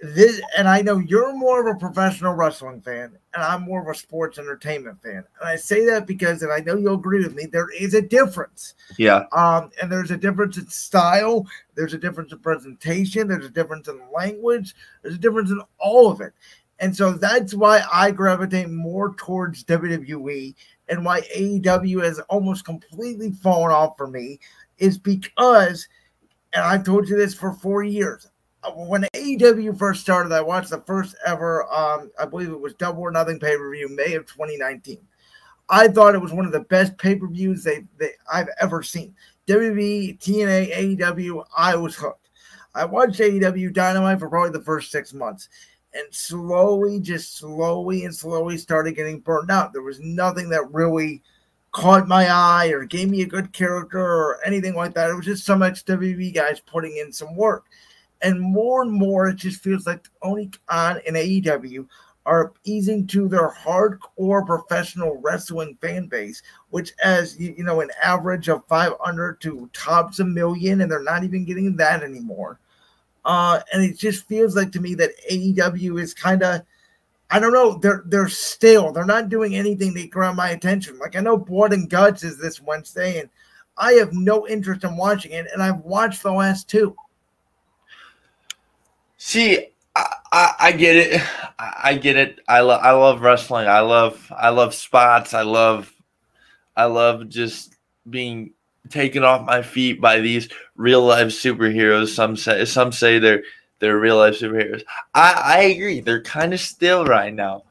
this, and I know you're more of a professional wrestling fan, and I'm more of a sports entertainment fan. And I say that because, and I know you'll agree with me, there is a difference. Yeah. Um, and there's a difference in style. There's a difference in presentation. There's a difference in language. There's a difference in all of it. And so that's why I gravitate more towards W W E. And why A E W has almost completely fallen off for me is because, and I've told you this for four years, when A E W first started, I watched the first ever, um, I believe it was Double or Nothing pay-per-view, May of twenty nineteen. I thought it was one of the best pay-per-views they, they, I've ever seen. W W E, T N A, A E W, I was hooked. I watched A E W Dynamite for probably the first six months. And slowly, just slowly and slowly started getting burned out. There was nothing that really caught my eye or gave me a good character or anything like that. It was just so much W W E guys putting in some work. And more and more, it just feels like only on and A E W are easing to their hardcore professional wrestling fan base, which has, you know, an average of five hundred to tops a million, and they're not even getting that anymore. Uh, and it just feels like to me that A E W is kind of, I don't know, they're they're stale. They're not doing anything to grab my attention. Like, I know Blood and Guts is this Wednesday, and I have no interest in watching it, and I've watched the last two. See, I, I, I get it. I, I get it. I, lo- I love wrestling. I love I love spots. I love I love just being taken off my feet by these real life superheroes. Some say some say they're they're real life superheroes. I, I agree. They're kind of still right now,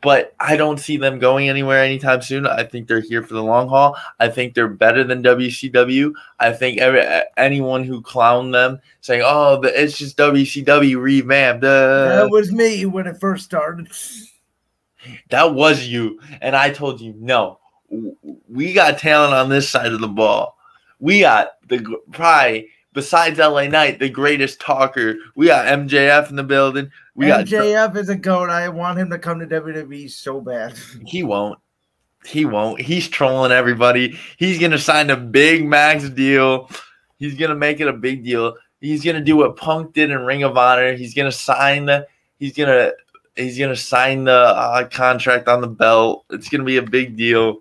but I don't see them going anywhere anytime soon. I think they're here for the long haul. I think they're better than W C W. I think every, anyone who clowned them saying, "Oh, the, it's just W C W revamped." Uh, that was me when it first started. That was you, and I told you no. We got talent on this side of the ball. We got the probably, besides L A Knight, the greatest talker. We got M J F in the building. We M J F got, is a goat. I want him to come to W W E so bad. He won't. He won't. He's trolling everybody. He's going to sign a big max deal. He's going to make it a big deal. He's going to do what Punk did in Ring of Honor. He's going to sign the – he's going to he's gonna sign the uh, contract on the belt. It's going to be a big deal.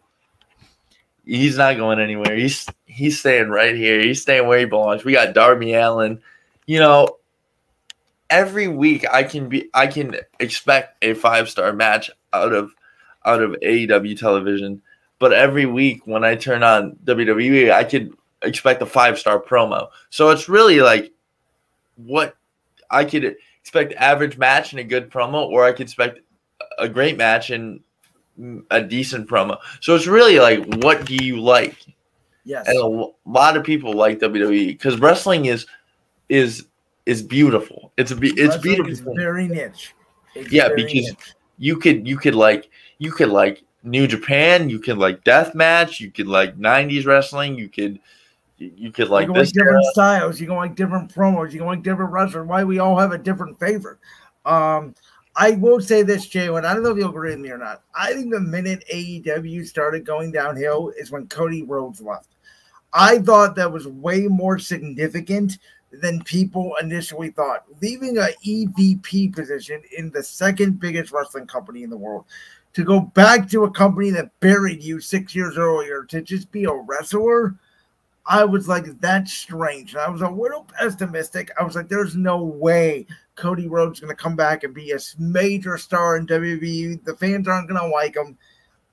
He's not going anywhere. He's he's staying right here. He's staying where he belongs. We got Darby Allin. You know, every week I can be I can expect a five star match out of out of A E W television. But every week when I turn on W W E, I could expect a five star promo. So it's really like what I could expect: average match and a good promo, or I could expect a great match and a decent promo. So it's really like, what do you like? Yes. And a lot of people like W W E because wrestling is is is beautiful. It's a be, it's wrestling beautiful. It's very niche. It's yeah, very because niche. you could you could like you could like New Japan, you could like deathmatch, you could like nineties wrestling, you could you could like, you this like different stuff. styles, you can like different promos, you can like different wrestlers. Why we all have a different favorite. Um I will say this, Jalen. I don't know if you'll agree with me or not. I think the minute A E W started going downhill is when Cody Rhodes left. I thought that was way more significant than people initially thought. Leaving an E V P position in the second biggest wrestling company in the world to go back to a company that buried you six years earlier to just be a wrestler, I was like, that's strange. And I was a little pessimistic. I was like, there's no way Cody Rhodes is going to come back and be a major star in W W E. The fans aren't going to like him.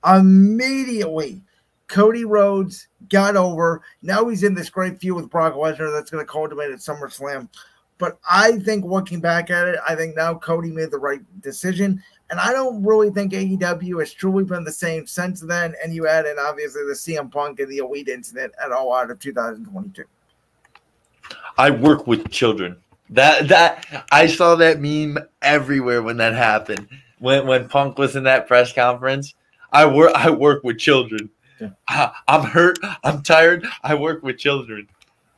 Immediately, Cody Rhodes got over. Now he's in this great feud with Brock Lesnar that's going to culminate at SummerSlam. But I think looking back at it, I think now Cody made the right decision. And I don't really think A E W has truly been the same since then. And you add in, obviously, the C M Punk and the Elite incident at All Out of two thousand twenty-two. I work with children. That that I saw that meme everywhere when that happened. When when Punk was in that press conference, I work I work with children. Yeah. I, I'm hurt. I'm tired. I work with children.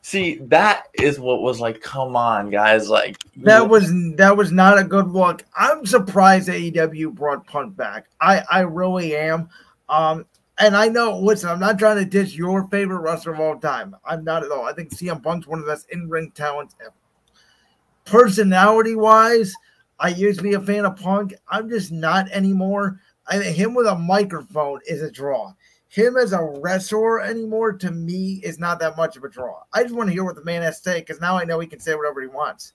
See, that is what was like, come on, guys. Like that was that was not a good look. I'm surprised A E W brought Punk back. I, I really am. Um, and I know, listen, I'm not trying to diss your favorite wrestler of all time. I'm not at all. I think C M Punk's one of the best in-ring talents ever. Personality-wise, I used to be a fan of Punk. I'm just not anymore. I mean, him with a microphone is a draw. Him as a wrestler anymore, to me, is not that much of a draw. I just want to hear what the man has to say, because now I know he can say whatever he wants.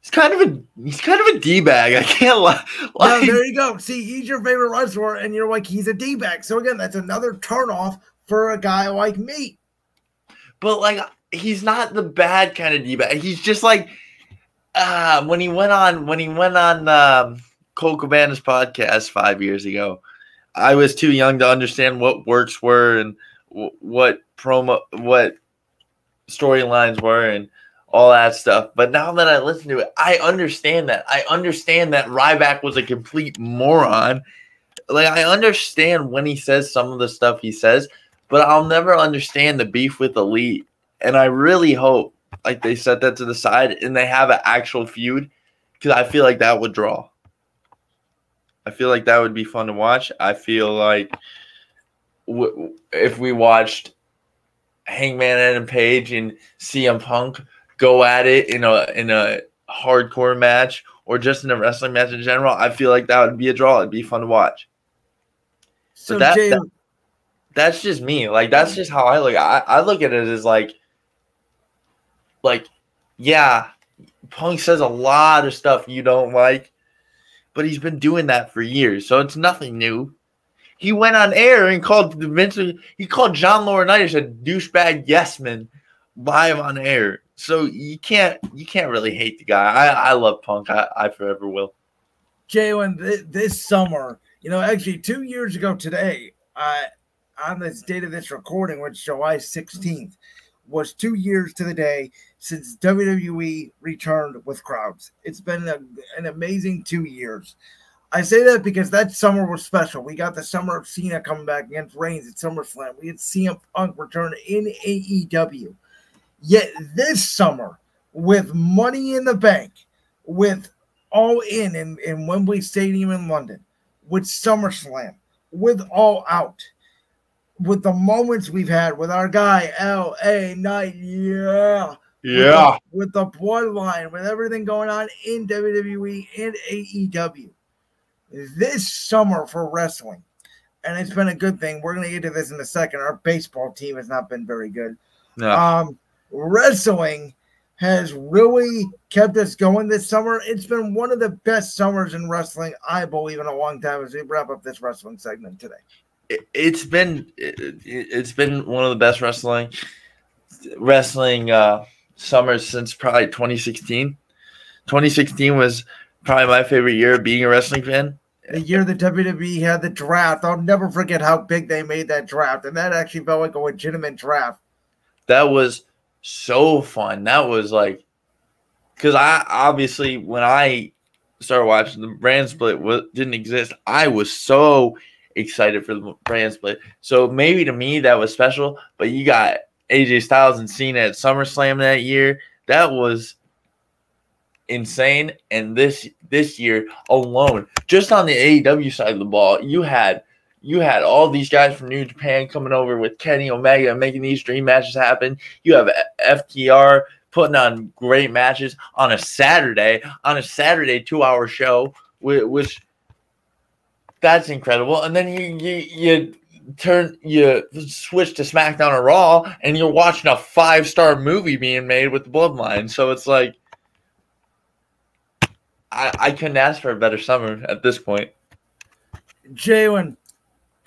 He's kind of a he's kind of a D-bag. I can't lie. Like, no, there you go. See, he's your favorite wrestler, and you're like, he's a D-bag. So, again, that's another turnoff for a guy like me. But, like, he's not the bad kind of D-bag. He's just like, uh, when he went on, when he went on um, Cole Cabana's podcast five years ago, I was too young to understand what works were and w- what promo, what storylines were and all that stuff. But now that I listen to it, I understand that. I understand that Ryback was a complete moron. Like, I understand when he says some of the stuff he says, but I'll never understand the beef with Elite. And I really hope, like, they set that to the side and they have an actual feud, because I feel like that would draw. I feel like that would be fun to watch. I feel like w- if we watched Hangman Adam Page and C M Punk go at it in a in a hardcore match or just in a wrestling match in general, I feel like that would be a draw. It'd be fun to watch. So that, Jay- that that's just me. Like, that's just how I look. I, I look at it as like, like, yeah, Punk says a lot of stuff you don't like, but he's been doing that for years, so it's nothing new. He went on air and called Vince, he called John Laurinaitis a douchebag yes man live on air. So you can't you can't really hate the guy. I, I love Punk. I, I forever will. Jalen, th- this summer, you know, actually two years ago today, uh, on this date of this recording, which is July sixteenth, was two years to the day since W W E returned with crowds. It's been a, an amazing two years. I say that because that summer was special. We got the summer of Cena coming back against Reigns at SummerSlam. We had C M Punk return in A E W. Yet this summer, with Money in the Bank, with All In in, in Wembley Stadium in London, with SummerSlam, with All Out, with the moments we've had with our guy, L A Knight, yeah. Yeah. With the, with the bloodline, with everything going on in W W E and A E W. This summer for wrestling, and it's been a good thing. We're going to get to this in a second. Our baseball team has not been very good. No. Um, wrestling has really kept us going this summer. It's been one of the best summers in wrestling, I believe, in a long time, as we wrap up this wrestling segment today. It's been it's been one of the best wrestling wrestling uh, summers since probably twenty sixteen. twenty sixteen was probably my favorite year of being a wrestling fan. The year the W W E had the draft. I'll never forget how big they made that draft, and that actually felt like a legitimate draft. That was so fun. That was like, because I obviously when I started watching, the brand split didn't exist. I was so excited for the brand split, so maybe to me that was special. But you got A J Styles and Cena at SummerSlam that year. That was insane. And this this year alone, just on the A E W side of the ball, you had you had all these guys from New Japan coming over with Kenny Omega making these dream matches happen. You have F T R putting on great matches on a Saturday on a Saturday two hour show, which. That's incredible. And then you, you you turn you switch to SmackDown or Raw, and you're watching a five star movie being made with the Bloodline. So it's like, I I couldn't ask for a better summer at this point. Jalen,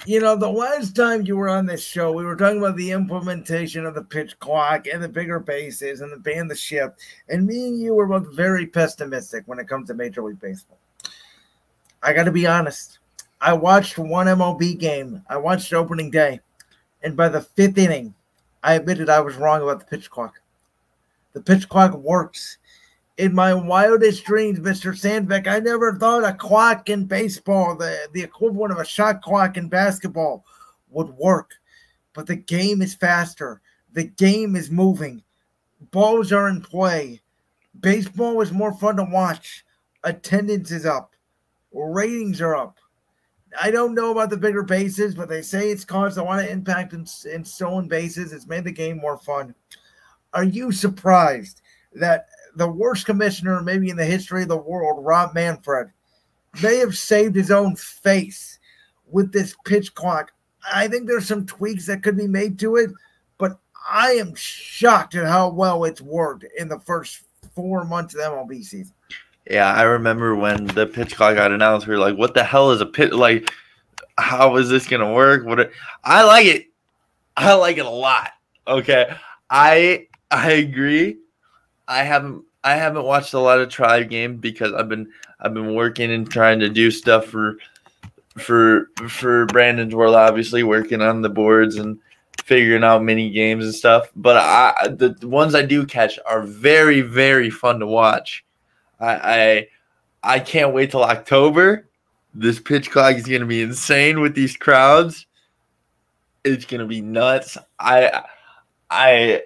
you know, the last time you were on this show, we were talking about the implementation of the pitch clock and the bigger bases and the ban the shift, and me and you were both very pessimistic when it comes to Major League Baseball. I got to be honest. I watched one M L B game. I watched opening day. And by the fifth inning, I admitted I was wrong about the pitch clock. The pitch clock works. In my wildest dreams, Mister Sandbeck, I never thought a clock in baseball, the, the equivalent of a shot clock in basketball, would work. But the game is faster. The game is moving. Balls are in play. Baseball is more fun to watch. Attendance is up. Ratings are up. I don't know about the bigger bases, but they say it's caused a lot of impact in, in stolen bases. It's made the game more fun. Are you surprised that the worst commissioner maybe in the history of the world, Rob Manfred, may have saved his own face with this pitch clock? I think there's some tweaks that could be made to it, but I am shocked at how well it's worked in the first four months of the M L B season. Yeah, I remember when the pitch clock got announced, we were like, what the hell is a pitch? Like, how is this going to work? What? Are, I like it. I like it a lot. Okay. I I agree. I haven't I haven't watched a lot of Tribe games because I've been I've been working and trying to do stuff for for for Brandon's World, obviously working on the boards and figuring out mini games and stuff. But I the ones I do catch are very, very fun to watch. I I, I can't wait till October. This pitch clock is gonna be insane with these crowds. It's gonna be nuts. I I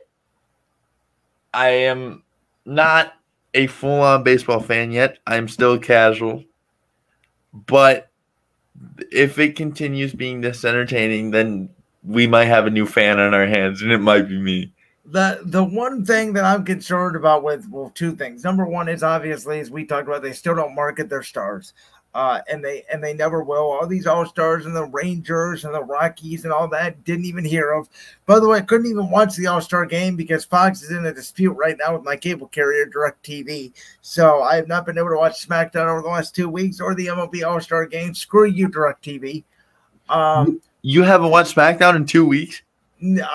I am not a full-on baseball fan yet. I'm still casual. But if it continues being this entertaining, then we might have a new fan on our hands, and it might be me. The the one thing that I'm concerned about with, well, two things. Number one is obviously, as we talked about, they still don't market their stars. Uh, and they and they never will. All these All-Stars and the Rangers and the Rockies and all that, didn't even hear of. By the way, I couldn't even watch the All-Star game because Fox is in a dispute right now with my cable carrier, DirecTV. So I have not been able to watch SmackDown over the last two weeks or the M L B All-Star game. Screw you, DirecTV. Um, you haven't watched SmackDown in two weeks?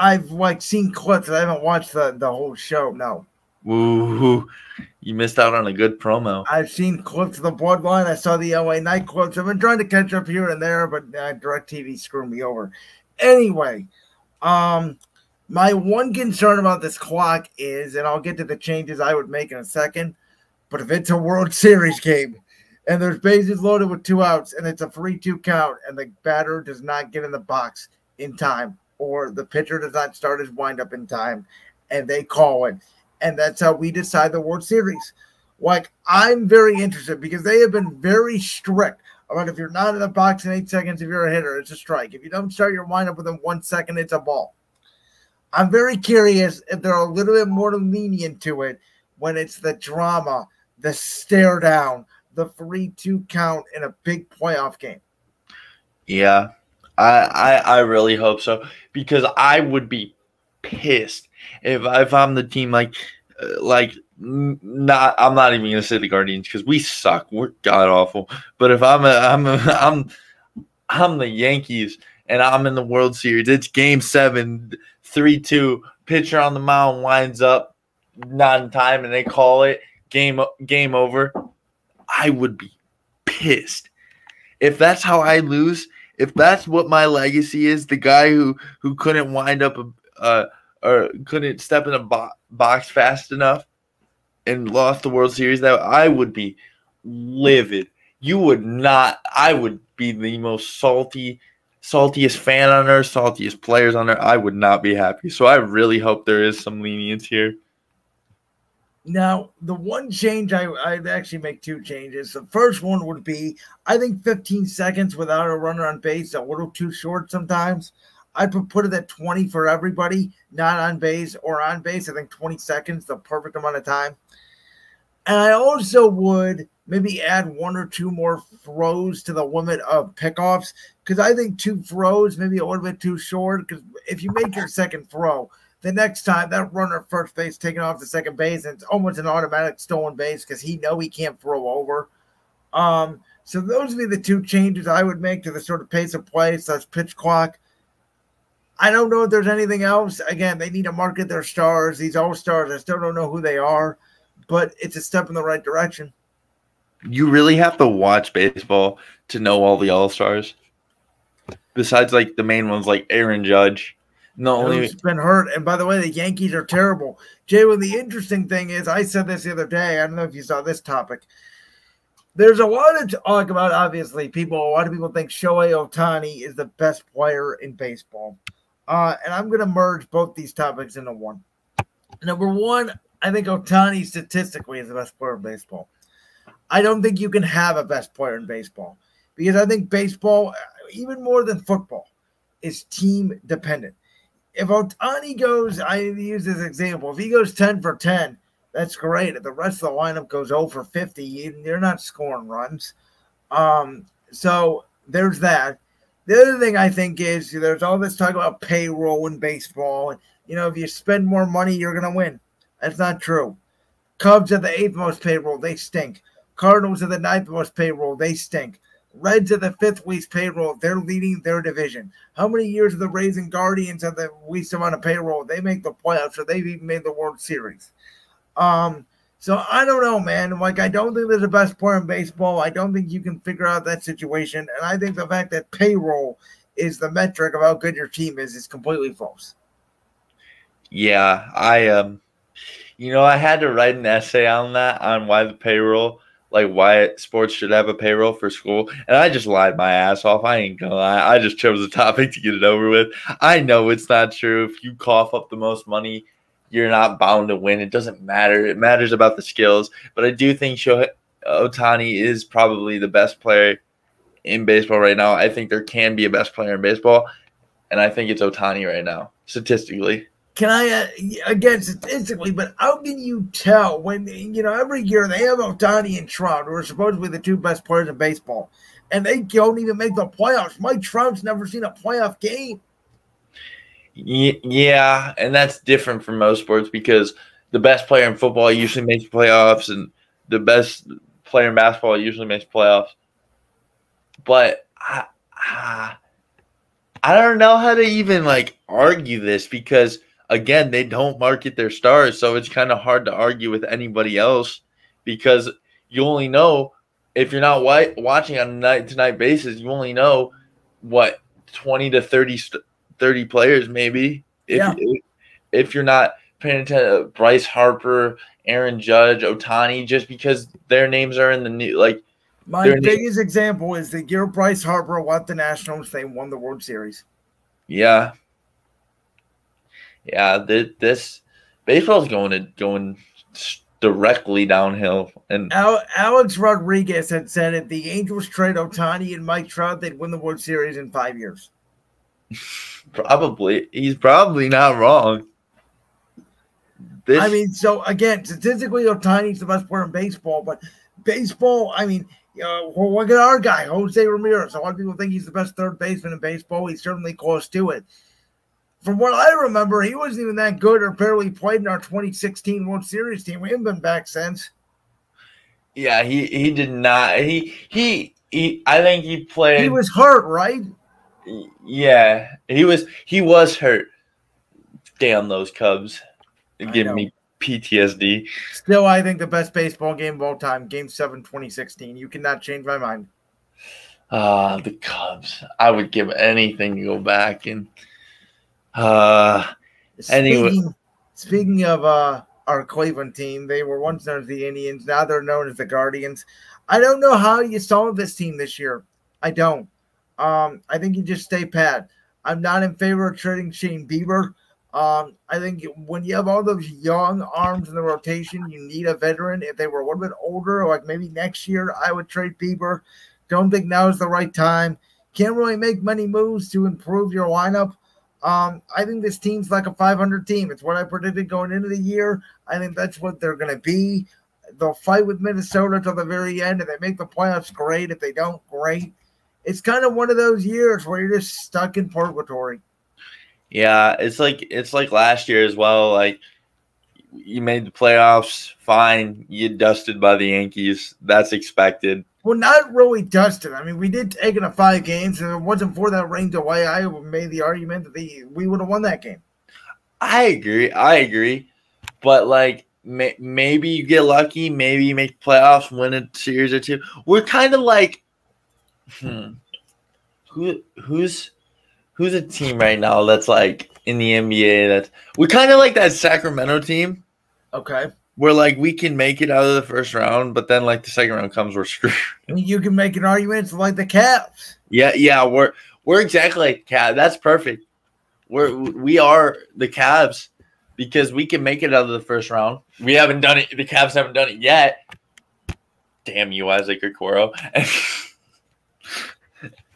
I've like seen clips. I haven't watched the, the whole show, no. Ooh, you missed out on a good promo. I've seen clips of the Bloodline. I saw the L A Knight clips. I've been trying to catch up here and there, but uh, DirecTV screwed me over. Anyway, um, my one concern about this clock is, and I'll get to the changes I would make in a second, but if it's a World Series game and there's bases loaded with two outs and it's a three two count and the batter does not get in the box in time or the pitcher does not start his windup in time and they call it, and that's how we decide the World Series. Like, I'm very interested because they have been very strict about if you're not in the box in eight seconds, if you're a hitter, it's a strike. If you don't start your windup within one second, it's a ball. I'm very curious if they're a little bit more lenient to it when it's the drama, the stare down, the three two count in a big playoff game. Yeah, I, I, I really hope so because I would be pissed if if I'm the team, like like not I'm not even gonna say the Guardians because we suck, we're god awful. But if I'm a, I'm a, I'm I'm the Yankees and I'm in the World Series, it's Game Seven, three two. Pitcher on the mound winds up not in time, and they call it game game over. I would be pissed if that's how I lose. If that's what my legacy is, the guy who who couldn't wind up a uh, or couldn't step in a bo- box fast enough and lost the World Series, that I would be livid. You would not. I would be the most salty, saltiest fan on earth, saltiest players on earth. I would not be happy. So I really hope there is some lenience here. Now, the one change, I, I'd actually make two changes. The first one would be, I think fifteen seconds without a runner on base is a little too short sometimes. I'd put it at twenty for everybody, not on base or on base. I think twenty seconds, the perfect amount of time. And I also would maybe add one or two more throws to the limit of pickoffs because I think two throws maybe a little bit too short because if you make your second throw, the next time that runner at first base taking off to second base, and it's almost an automatic stolen base because he know he can't throw over. Um, so those would be the two changes I would make to the sort of pace of play slash pitch clock. I don't know if there's anything else. Again, they need to market their stars. These all-stars, I still don't know who they are, but it's a step in the right direction. you really have to watch baseball to know all the All-Stars. Besides, like, the main ones, like Aaron Judge. No, he's been hurt. And by the way, the Yankees are terrible. Jay, well, the interesting thing is, I said this the other day. I don't know if you saw this topic. There's a lot to talk about, obviously. People, a lot of people think Shohei Ohtani is the best player in baseball. Uh, and I'm going to merge both these topics into one. Number one, I think Ohtani statistically is the best player in baseball. I don't think you can have a best player in baseball because I think baseball, even more than football, is team dependent. If Ohtani goes, I use this example, if he goes ten for ten, that's great. If the rest of the lineup goes zero for fifty, they're not scoring runs. Um, so there's that. The other thing I think is there's all this talk about payroll in baseball. And, you know, if you spend more money, you're going to win. That's not true. Cubs have the eighth most payroll. They stink. Cardinals have the ninth most payroll. They stink. Reds are the fifth least payroll. They're leading their division. How many years have the Rays and Guardians have the least amount of payroll? They make the playoffs, so they've even made the World Series. Um, so I don't know, man. Like, I don't think there's a best player in baseball. I don't think you can figure out that situation. And I think the fact that payroll is the metric of how good your team is is completely false. Yeah, I um, you know, I had to write an essay on that on why the payroll. Like, why sports should have a payroll for school. And I just lied my ass off. I ain't gonna lie. I just chose a topic to get it over with. I know it's not true. If you cough up the most money, you're not bound to win. It doesn't matter. It matters about the skills. But I do think Shohei Ohtani is probably the best player in baseball right now. I think there can be a best player in baseball. And I think it's Ohtani right now, statistically. Can I, uh, again, statistically, but how can you tell when, you know, every year they have Ohtani and Trout, who are supposedly the two best players in baseball, and they don't even make the playoffs. Mike Trout's never seen a playoff game. Yeah, and that's different from most sports because the best player in football usually makes playoffs and the best player in basketball usually makes playoffs. But I, I, I don't know how to even, like, argue this because – again, they don't market their stars, so it's kind of hard to argue with anybody else because you only know if you're not white, watching on a night-to-night basis, you only know, what, twenty to thirty players maybe if, yeah. if, if you're not paying attention to Bryce Harper, Aaron Judge, Ohtani, just because their names are in the new – like. My biggest na- example is the year Bryce Harper won the Nationals, they won the World Series. Yeah. Yeah, th- this baseball is going to going directly downhill. And Al- Alex Rodriguez had said if the Angels trade Ohtani and Mike Trout, they'd win the World Series in five years. Probably, he's probably not wrong. This- I mean, so again, statistically, Ohtani's the best player in baseball. But baseball, I mean, you know, well, look at our guy, Jose Ramirez. A lot of people think he's the best third baseman in baseball. He's certainly close to it. From what I remember, he wasn't even that good or barely played in our twenty sixteen World Series team. We haven't been back since. Yeah, he, he did not. He, he he I think he played. He was hurt, right? Yeah, he was he was hurt. Damn those Cubs. They give me P T S D. Still, I think the best baseball game of all time, Game seven, twenty sixteen. You cannot change my mind. Ah, uh, the Cubs. I would give anything to go back and – Uh, anyway, speaking, speaking of uh, our Cleveland team, they were once known as the Indians. Now they're known as the Guardians. I don't know how you solve this team this year. I don't. Um, I think you just stay pat. I'm not in favor of trading Shane Bieber. Um, I think when you have all those young arms in the rotation, you need a veteran. If they were a little bit older, like maybe next year, I would trade Bieber. Don't think now is the right time. Can't really make many moves to improve your lineup. Um, I think this team's like a five hundred team. It's what I predicted going into the year. I think that's what they're going to be. They'll fight with Minnesota till the very end. If they make the playoffs, great. If they don't, great. It's kind of one of those years where you're just stuck in purgatory. Yeah, it's like it's like last year as well. Like, you made the playoffs, fine. You dusted by the Yankees. That's expected. Well, not really dusted. I mean, we did take it to five games, and if it wasn't for that rain delay, I made the argument that they, we would have won that game. I agree. I agree. But, like, may, maybe you get lucky, maybe you make playoffs, win a series or two. We're kind of like, hmm, who who's who's a team right now that's like in the N B A? That's we're kind of like that Sacramento team. Okay. Where, like, we can make it out of the first round, but then, like, the second round comes, we're screwed. You can make an argument for, like, the Cavs. Yeah, yeah, we're we're exactly like Cavs. That's perfect. We're, we are the Cavs because we can make it out of the first round. We haven't done it. The Cavs haven't done it yet. Damn you, Isaac Okoro.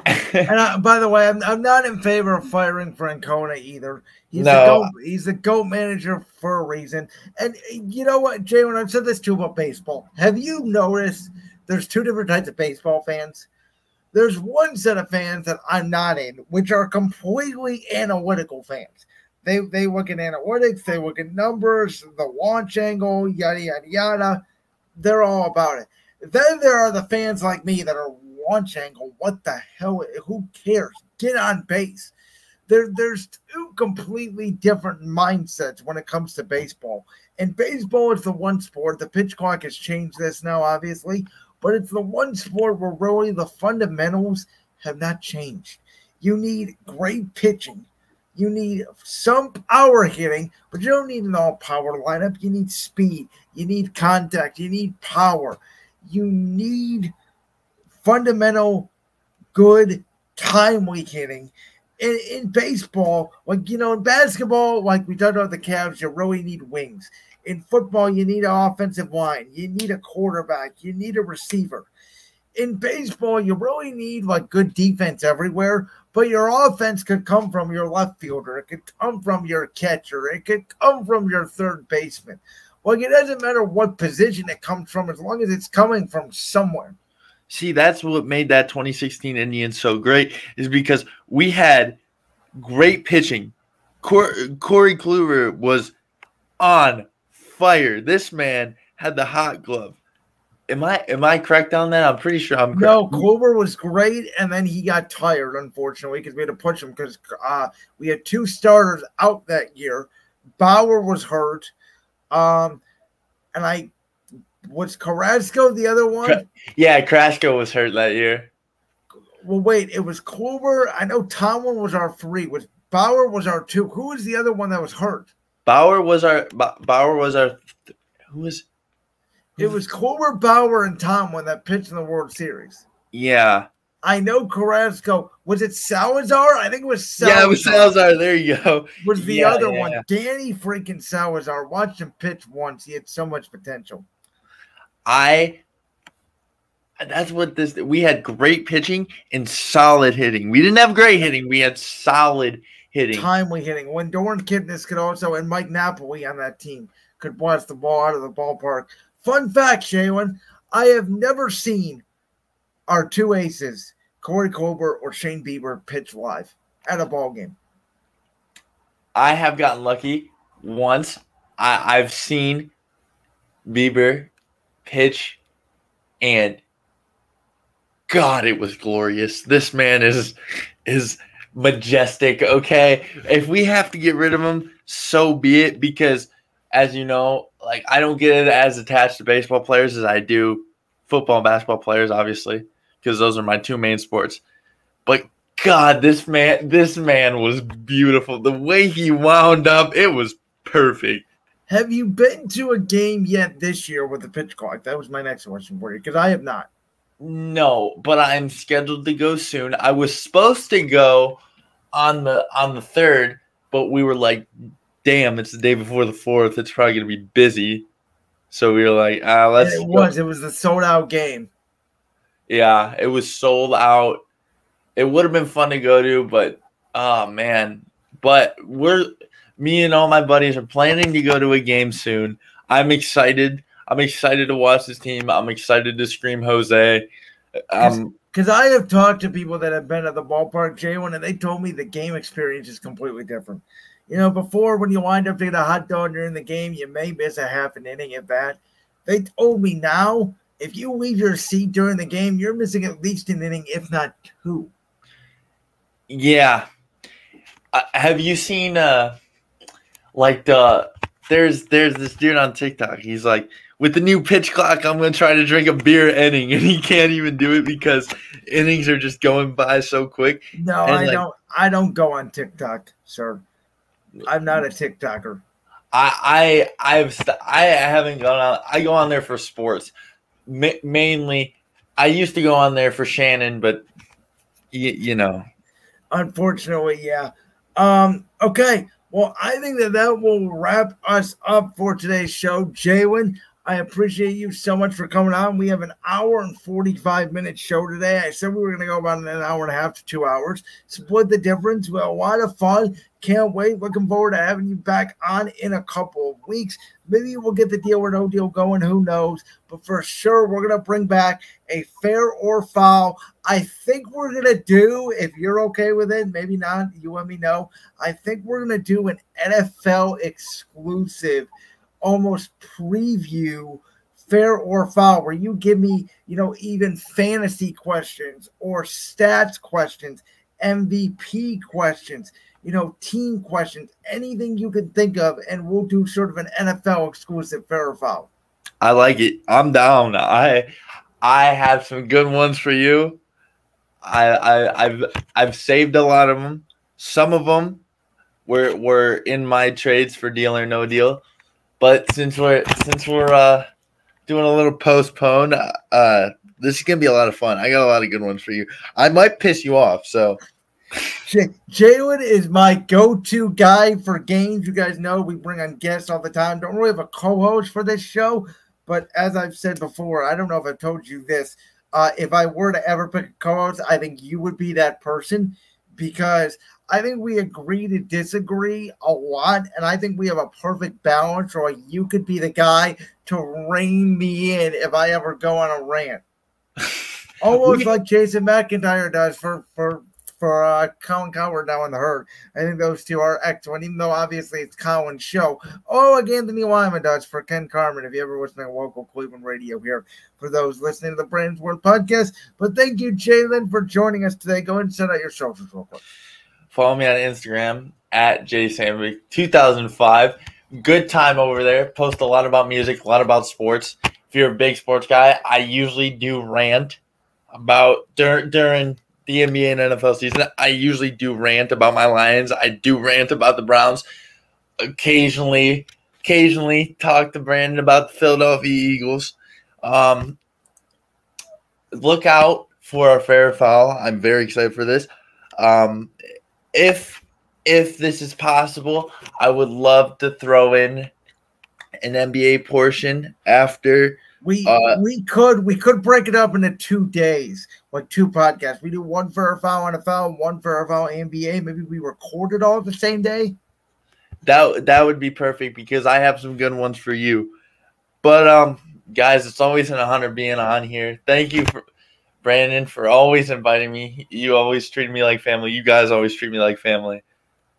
And I, by the way, I'm, I'm not in favor of firing Francona either. He's no. a GOAT, he's a GOAT manager for a reason. And you know what, Jalen, I've said this too about baseball. Have you noticed there's two different types of baseball fans? There's one set of fans that I'm not in, which are completely analytical fans. They they look at analytics, they look at numbers, the launch angle, yada, yada, yada. They're all about it. Then there are the fans like me that are launch angle, what the hell, who cares, get on base. There, there's two completely different mindsets when it comes to baseball, and baseball is the one sport, the pitch clock has changed this now obviously, but it's the one sport where really the fundamentals have not changed. You need great pitching, you need some power hitting, but you don't need an all power lineup. You need speed, you need contact, you need power, you need fundamental, good, timely hitting. In, in baseball, like, you know, in basketball, like we talked about the Cavs, you really need wings. In football, you need an offensive line. You need a quarterback. You need a receiver. In baseball, you really need, like, good defense everywhere, but your offense could come from your left fielder. It could come from your catcher. It could come from your third baseman. Like, it doesn't matter what position it comes from as long as it's coming from somewhere. See, that's what made that twenty sixteen Indians so great, is because we had great pitching. Corey, Corey Kluber was on fire. This man had the hot glove. Am I am I correct on that? I'm pretty sure I'm correct. No, Kluber was great, and then he got tired, unfortunately, because we had to push him because uh, we had two starters out that year. Bauer was hurt, um, and I – was Carrasco the other one? Yeah, Carrasco was hurt that year. Well, wait, it was Kluber. I know Tomlin was our three. Was Bauer was our two? Who was the other one that was hurt? Bauer was our. Bauer was our. Who was? It was Kluber, Bauer, and Tomlin that pitched in the World Series. Yeah, I know Carrasco. Was it Salazar? I think it was Salazar. Yeah, it was Salazar. There you go. Was the yeah, other yeah, one? Yeah. Danny freaking Salazar. Watched him pitch once. He had so much potential. I that's what this we had great pitching and solid hitting. We didn't have great hitting, we had solid hitting. Timely hitting. When Doran Kipnis could also, and Mike Napoli on that team could blast the ball out of the ballpark. Fun fact, Jalen, I have never seen our two aces, Corey Kluber or Shane Bieber, pitch live at a ball game. I have gotten lucky once. I, I've seen Bieber pitch, and God, it was glorious. This man is is majestic. Okay, if we have to get rid of him, so be it, because as you know, like, I don't get as attached to baseball players as I do football and basketball players, obviously, because those are my two main sports. But God, this man this man was beautiful. The way he wound up, it was perfect. Have you been to a game yet this year with the pitch clock? That was my next question for you, because I have not. No, but I'm scheduled to go soon. I was supposed to go on the on the third, but we were like, damn, it's the day before the fourth. It's probably going to be busy. So we were like, ah, let's and It go. was. It was a sold-out game. Yeah, it was sold out. It would have been fun to go to, but, oh, man. But we're – me and all my buddies are planning to go to a game soon. I'm excited. I'm excited to watch this team. I'm excited to scream Jose. Um, because I have talked to people that have been at the ballpark, Jalen, and they told me the game experience is completely different. You know, before, when you wind up to get a hot dog during the game, you may miss a half an inning at bat. They told me now, if you leave your seat during the game, you're missing at least an inning, if not two. Yeah. Uh, have you seen uh, – like the there's there's this dude on TikTok. He's like, with the new pitch clock, I'm going to try to drink a beer inning. And he can't even do it because innings are just going by so quick. No, and I like, don't I don't go on TikTok, sir. I'm not a TikToker. I I I've st- I haven't gone on. I go on there for sports Ma- mainly. I used to go on there for Shannon, but y- you know, unfortunately, yeah. Um. Okay. Well, I think that that will wrap us up for today's show, Jalen. I appreciate you so much for coming on. We have an hour and forty-five minute show today. I said we were going to go about an hour and a half to two hours. Split the difference. We had a lot of fun. Can't wait. Looking forward to having you back on in a couple of weeks. Maybe we'll get the deal or no deal going. Who knows? But for sure, we're going to bring back a fair or foul. I think we're going to do, if you're okay with it, maybe not, you let me know. I think we're going to do an N F L exclusive almost preview fair or foul, where you give me, you know, even fantasy questions or stats questions, M V P questions, you know, team questions, anything you can think of, and we'll do sort of an N F L exclusive fair or foul. I like it. I'm down. I I have some good ones for you. I, I I've I've saved a lot of them. Some of them were were in my trades for deal or no deal. But since we're since we're uh, doing a little postpone, uh, this is gonna be a lot of fun. I got a lot of good ones for you. I might piss you off, so. J- Jalen is my go-to guy for games. You guys know we bring on guests all the time. Don't really have a co-host for this show, but as I've said before, I don't know if I've told you this. Uh, if I were to ever pick a co-host, I think you would be that person, because I think we agree to disagree a lot, and I think we have a perfect balance, or you could be the guy to rein me in if I ever go on a rant. Almost we, like Jason McIntyre does for for, for uh, Colin Cowherd now in the Herd. I think those two are excellent, even though obviously it's Colin's show. Oh, like Anthony Wyman does for Ken Carmen, if you ever listen to local Cleveland radio here, for those listening to the Brainsworth podcast. But thank you, Jalen, for joining us today. Go ahead and send out your socials real quick. Follow me on Instagram at J Sandvik two thousand five. Good time over there. Post a lot about music, a lot about sports. If you're a big sports guy, I usually do rant about dur- during the N B A and N F L season. I usually do rant about my Lions. I do rant about the Browns. Occasionally, occasionally talk to Brandon about the Philadelphia Eagles. Um, look out for our fair foul. I'm very excited for this. Um, If if this is possible, I would love to throw in an N B A portion after. We uh, we could we could break it up into two days, like two podcasts. We do one fair or foul N F L, one fair or foul N B A. Maybe we record it all the same day. That that would be perfect, because I have some good ones for you. But um, guys, it's always an honor being on here. Thank you for. Brandon, for always inviting me. You always treat me like family. You guys always treat me like family.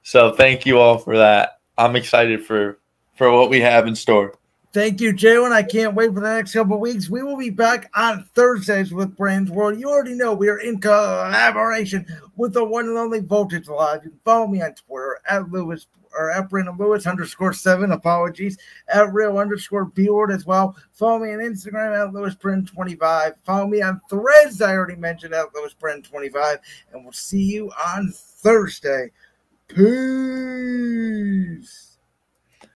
So thank you all for that. I'm excited for, for what we have in store. Thank you, Jalen. I can't wait for the next couple of weeks. We will be back on Thursdays with Brands World. You already know we are in collaboration with the one and only Voltage Live. You can follow me on Twitter at Lewis or at Brandon Lewis underscore seven. Apologies. At real underscore B-word as well. Follow me on Instagram at Lewis Brand twenty-five. Follow me on Threads, I already mentioned, at Lewis Brand twenty-five. And we'll see you on Thursday. Peace.